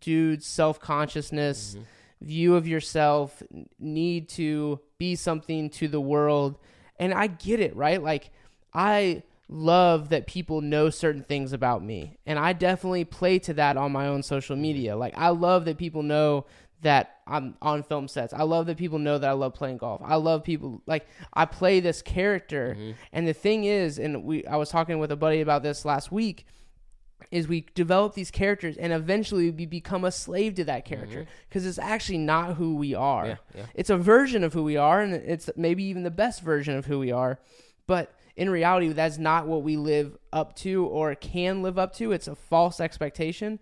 dudes' self-consciousness, view of yourself, need to be something to the world. And I get it, right? Like, I love that people know certain things about me. And I definitely play to that on my own social media. Like, I love that people know that I'm on film sets. I love that people know that I love playing golf. I love people, like, I play this character. And the thing is, and I was talking with a buddy about this last week, is we develop these characters and eventually we become a slave to that character because it's actually not who we are. It's a version of who we are, and it's maybe even the best version of who we are. But in reality, that's not what we live up to or can live up to. It's a false expectation.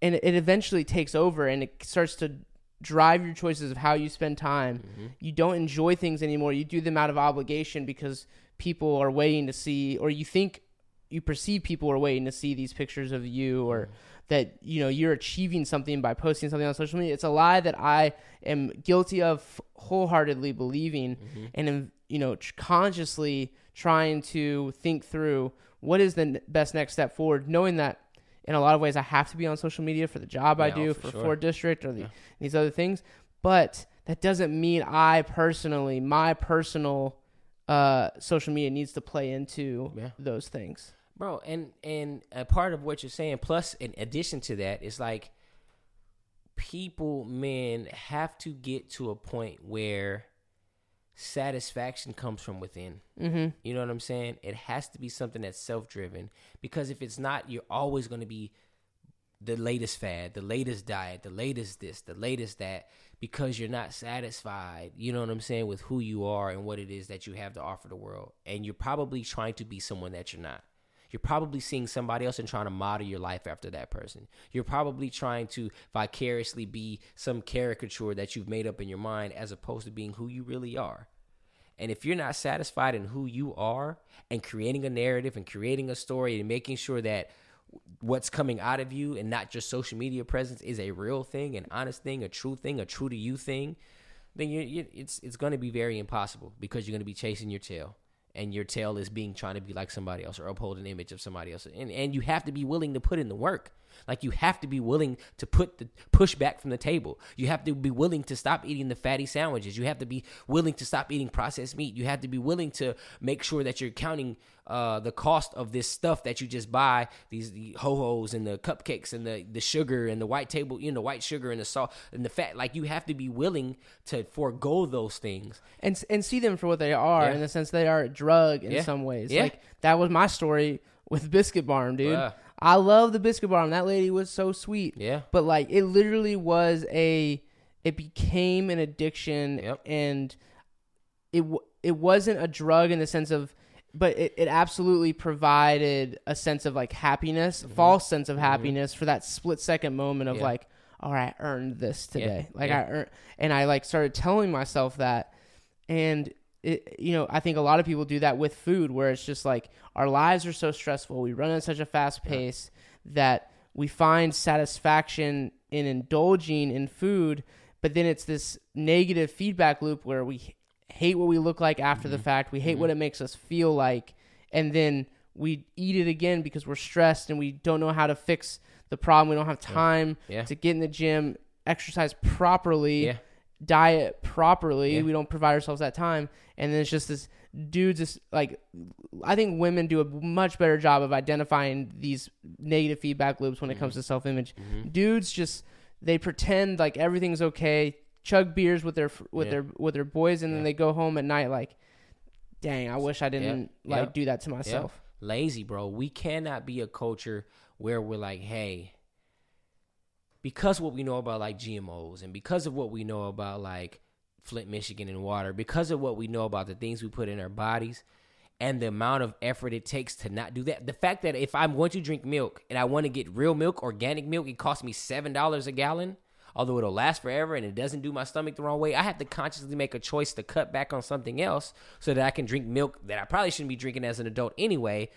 And it eventually takes over, and it starts to drive your choices of how you spend time. You don't enjoy things anymore. You do them out of obligation because people are waiting to see, or you think you perceive people are waiting to see these pictures of you, or that, you know, you're achieving something by posting something on social media. It's a lie that I am guilty of wholeheartedly believing, and am, you know, consciously trying to think through what is the best next step forward, knowing that in a lot of ways I have to be on social media for the job I do, for Ford District, or these other things. But that doesn't mean I personally, my personal social media needs to play into those things. Bro, and a part of what you're saying, plus in addition to that, is like men have to get to a point where satisfaction comes from within. You know what I'm saying? It has to be something that's self-driven, because if it's not, you're always going to be the latest fad, the latest diet, the latest this, the latest that, because you're not satisfied, you know what I'm saying, with who you are and what it is that you have to offer the world. And you're probably trying to be someone that you're not. You're probably seeing somebody else and trying to model your life after that person. You're probably trying to vicariously be some caricature that you've made up in your mind, as opposed to being who you really are. And if you're not satisfied in who you are, and creating a narrative and creating a story and making sure that what's coming out of you and not just social media presence is a real thing, an honest thing, a true to you thing, then it's going to be very impossible, because you're going to be chasing your tail. And your tail is trying to be like somebody else, or uphold an image of somebody else. And you have to be willing to put in the work. Like, you have to be willing to push back from the table. You have to be willing to stop eating the fatty sandwiches. You have to be willing to stop eating processed meat. You have to be willing to make sure that you're counting the cost of this stuff that you just buy, the ho-hos and the cupcakes and the sugar and the white sugar and the salt and the fat. Like, you have to be willing to forego those things. And see them for what they are, in the sense they are a drug in some ways. Yeah. Like, that was my story with Biscuit Barn, dude. I love the Biscuit Barn. That lady was so sweet. Yeah. But, like, it literally was it became an addiction. Yep. And it wasn't a drug in the sense of, but it absolutely provided a sense of, like, happiness, false sense of happiness for that split second moment of like, all right, I earned this today. Yeah. Like, I earned, and I, like, started telling myself that. And it, you know, I think a lot of people do that with food, where it's just like, our lives are so stressful. We run at such a fast pace that we find satisfaction in indulging in food. But then it's this negative feedback loop where we hate what we look like after the fact. We hate what it makes us feel like. And then we eat it again because we're stressed and we don't know how to fix the problem. We don't have time to get in the gym, exercise properly, diet properly. We don't provide ourselves that time. And then it's just this like, I think women do a much better job of identifying these negative feedback loops when it comes to self-image. Dudes just, they pretend like everything's okay, chug beers with their boys, and then they go home at night like, dang, I wish I didn't do that to myself. Lazy, bro. We cannot be a culture where we're like, hey, because what we know about like GMOs and because of what we know about like Flint, Michigan and water, because of what we know about the things we put in our bodies and the amount of effort it takes to not do that. The fact that if I'm going to drink milk and I want to get real milk, organic milk, it costs me $7 a gallon, although it'll last forever and it doesn't do my stomach the wrong way. I have to consciously make a choice to cut back on something else so that I can drink milk that I probably shouldn't be drinking as an adult anyway,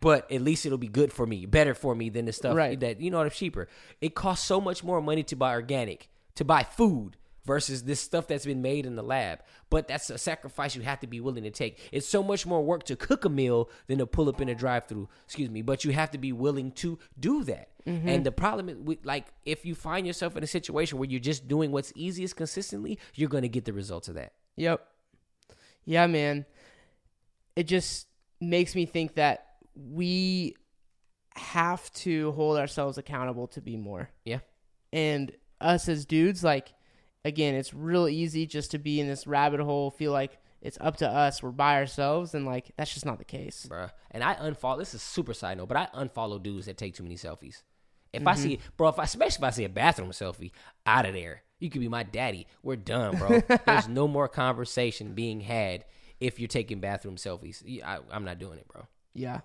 but at least it'll be good for me, better for me than the stuff right. that, you know, that's cheaper. It costs so much more money to buy organic, to buy food, versus this stuff that's been made in the lab. But that's a sacrifice you have to be willing to take. It's so much more work to cook a meal than to pull up in a drive-thru. Excuse me. But you have to be willing to do that. Mm-hmm. And the problem is, like, if you find yourself in a situation where you're just doing what's easiest consistently, you're going to get the results of that. Yep. Yeah, man. It just makes me think that we have to hold ourselves accountable to be more. Yeah. And us as dudes, like, again, it's real easy just to be in this rabbit hole, feel like it's up to us, we're by ourselves, and like that's just not the case. Bruh. And I unfollow, this is super side note, but I unfollow dudes that take too many selfies. If I see, bro, especially if I see a bathroom selfie, out of there. You could be my daddy. We're done, bro. There's no more conversation being had if you're taking bathroom selfies. I'm not doing it, bro. Yeah.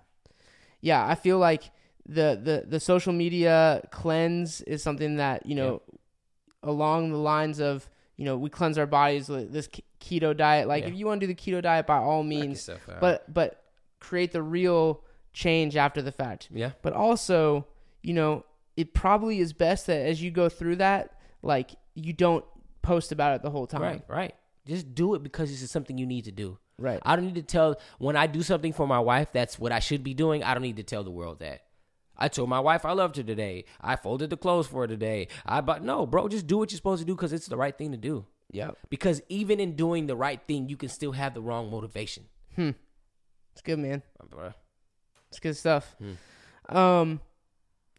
Yeah, I feel like the social media cleanse is something that, you know, yeah. along the lines of, you know, we cleanse our bodies with this keto diet. Like, yeah. if you want to do the keto diet, by all means, but create the real change after the fact. Yeah. But also, you know, it probably is best that as you go through that, like, you don't post about it the whole time. Right, right. Just do it because this is something you need to do. Right. I don't need to tell, when I do something for my wife, that's what I should be doing. I don't need to tell the world that. I told my wife I loved her today. I folded the clothes for her today. No, bro, just do what you're supposed to do because it's the right thing to do. Yeah. Because even in doing the right thing, you can still have the wrong motivation. It's good, man. It's good stuff.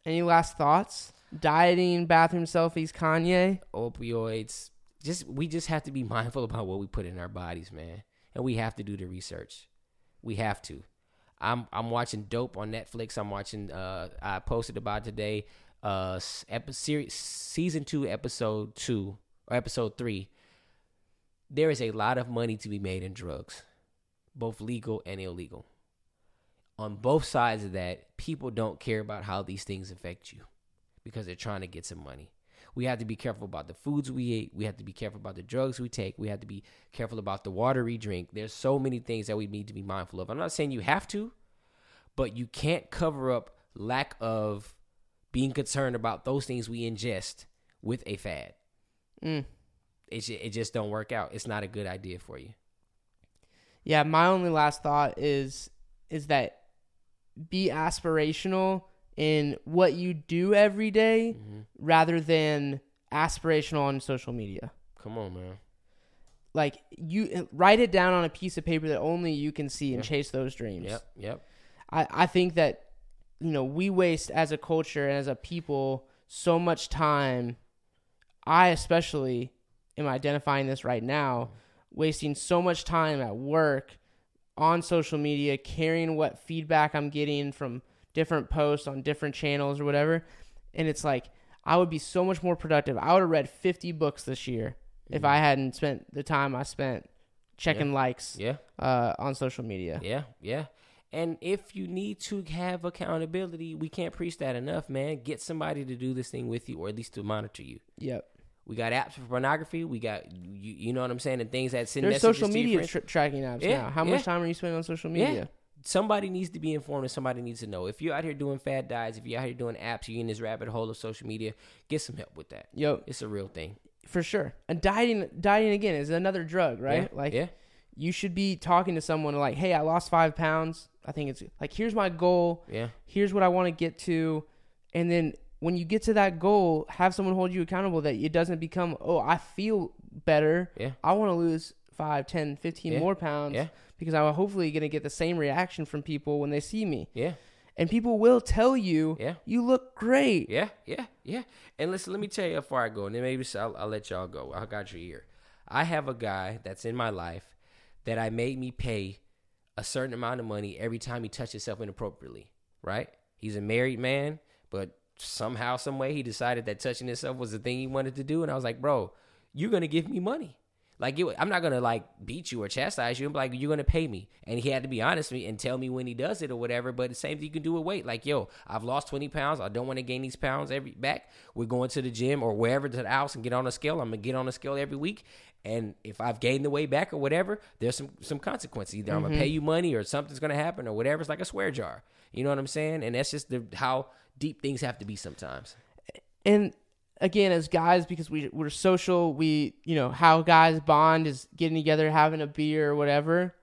Any last thoughts? Dieting, bathroom selfies, Kanye? Opioids. We just have to be mindful about what we put in our bodies, man. And we have to do the research. We have to. I'm watching Dope on Netflix. I'm watching, I posted about today, season 2, episode 2, or episode 3. There is a lot of money to be made in drugs, both legal and illegal. On both sides of that, people don't care about how these things affect you because they're trying to get some money. We have to be careful about the foods we eat. We have to be careful about the drugs we take. We have to be careful about the water we drink. There's so many things that we need to be mindful of. I'm not saying you have to, but you can't cover up lack of being concerned about those things we ingest with a fad. It just don't work out. It's not a good idea for you. Yeah, my only last thought is that be aspirational in what you do every day rather than aspirational on social media. Come on, man. Like, you write it down on a piece of paper that only you can see and chase those dreams. Yep. I think that, you know, we waste as a culture and as a people so much time. I especially am identifying this right now, wasting so much time at work, on social media, caring what feedback I'm getting from different posts on different channels or whatever. And it's like, I would be so much more productive. I would have read 50 books this year if I hadn't spent the time I spent checking likes on social media. Yeah. And if you need to have accountability, we can't preach that enough, man. Get somebody to do this thing with you, or at least to monitor you. Yep. We got apps for pornography. We got, you know what I'm saying? And things that send messages to your friends. There's social media tracking apps now. How much time are you spending on social media? Yeah. Somebody needs to be informed and somebody needs to know. If you're out here doing fad diets, if you're out here doing apps, you're in this rabbit hole of social media, get some help with that. Yo, it's a real thing. For sure. And dieting again is another drug, right? You should be talking to someone like, hey, I lost 5 pounds. I think it's like, here's my goal. Yeah. Here's what I want to get to. And then when you get to that goal, have someone hold you accountable that it doesn't become, oh, I feel better. Yeah. I want to lose 5, 10, 15 more pounds. Yeah. Because I'm hopefully going to get the same reaction from people when they see me. Yeah. And people will tell you, you look great. Yeah. And listen, let me tell you how far I go, and then maybe I'll let y'all go. I got your ear. I have a guy that's in my life that I made me pay a certain amount of money every time he touched himself inappropriately, right? He's a married man, but somehow, some way, he decided that touching himself was the thing he wanted to do. And I was like, bro, you're going to give me money. Like, I'm not going to, like, beat you or chastise you. I'm like, you're going to pay me. And he had to be honest with me and tell me when he does it or whatever. But the same thing you can do with weight. Like, yo, I've lost 20 pounds. I don't want to gain these pounds back. We're going to the gym or wherever, to the house, and get on a scale. I'm going to get on a scale every week. And if I've gained the weight back or whatever, there's some consequences. Either I'm going to pay you money or something's going to happen or whatever. It's like a swear jar. You know what I'm saying? And that's just how deep things have to be sometimes. And again, as guys, because we're social, we, you know, how guys bond is getting together, having a beer or whatever.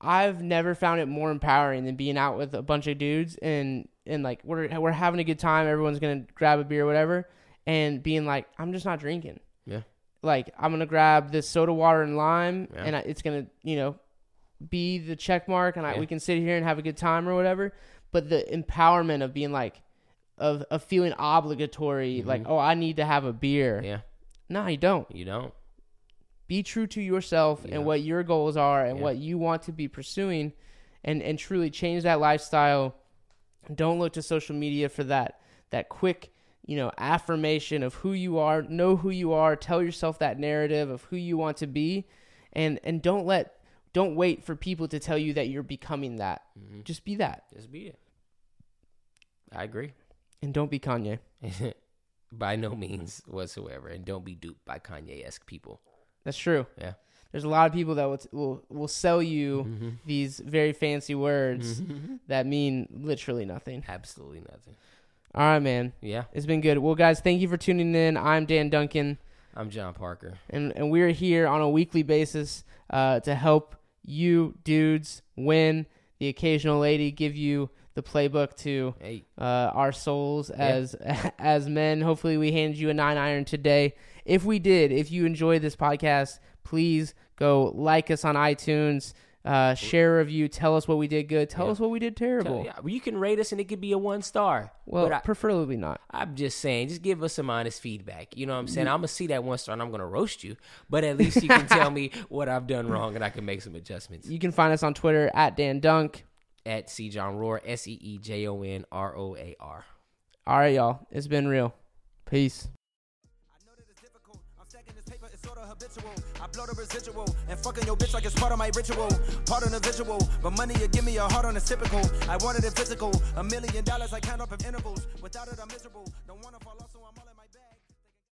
I've never found it more empowering than being out with a bunch of dudes and like, we're having a good time. Everyone's going to grab a beer or whatever, and being like, I'm just not drinking. Yeah. Like, I'm going to grab this soda water and lime, and it's going to, you know, be the check mark, and we can sit here and have a good time or whatever. But the empowerment of being like, of feeling obligatory, like, oh, I need to have a beer. Yeah. No, you don't. You don't. Be true to yourself and what your goals are and what you want to be pursuing, and truly change that lifestyle. Don't look to social media for that quick, you know, affirmation of who you are. Know who you are. Tell yourself that narrative of who you want to be, and don't wait for people to tell you that you're becoming that. Mm-hmm. Just be that. Just be it. I agree. And don't be Kanye. By no means whatsoever. And don't be duped by Kanye-esque people. That's true. Yeah. There's a lot of people that will sell you these very fancy words that mean literally nothing. Absolutely nothing. All right, man. Yeah. It's been good. Well, guys, thank you for tuning in. I'm Dan Duncan. I'm John Parker. And we're here on a weekly basis to help you dudes win, the occasional lady, give you the playbook to our souls as men. Hopefully we handed you a 9-iron today. If we did, if you enjoyed this podcast, please go like us on iTunes, share a review, tell us what we did good, tell us what we did terrible. You can rate us and it could be a 1 star. Well, preferably not. I'm just saying, just give us some honest feedback. You know what I'm saying? I'm going to see that 1 star and I'm going to roast you, but at least you can tell me what I've done wrong and I can make some adjustments. You can find us on Twitter at Dan Dunk. At CJohnRoar, SEEJONROAR. All right, y'all. It's been real. Peace. I know that it's difficult. I'm stacking this paper. It's sort of habitual. I blow the residual. And fucking your bitch like it's part of my ritual. Part of the visual. But money, you give me a heart on a typical. I wanted it physical. $1 million I count up in intervals. Without it, I'm miserable. Don't want to fall off, so I'm all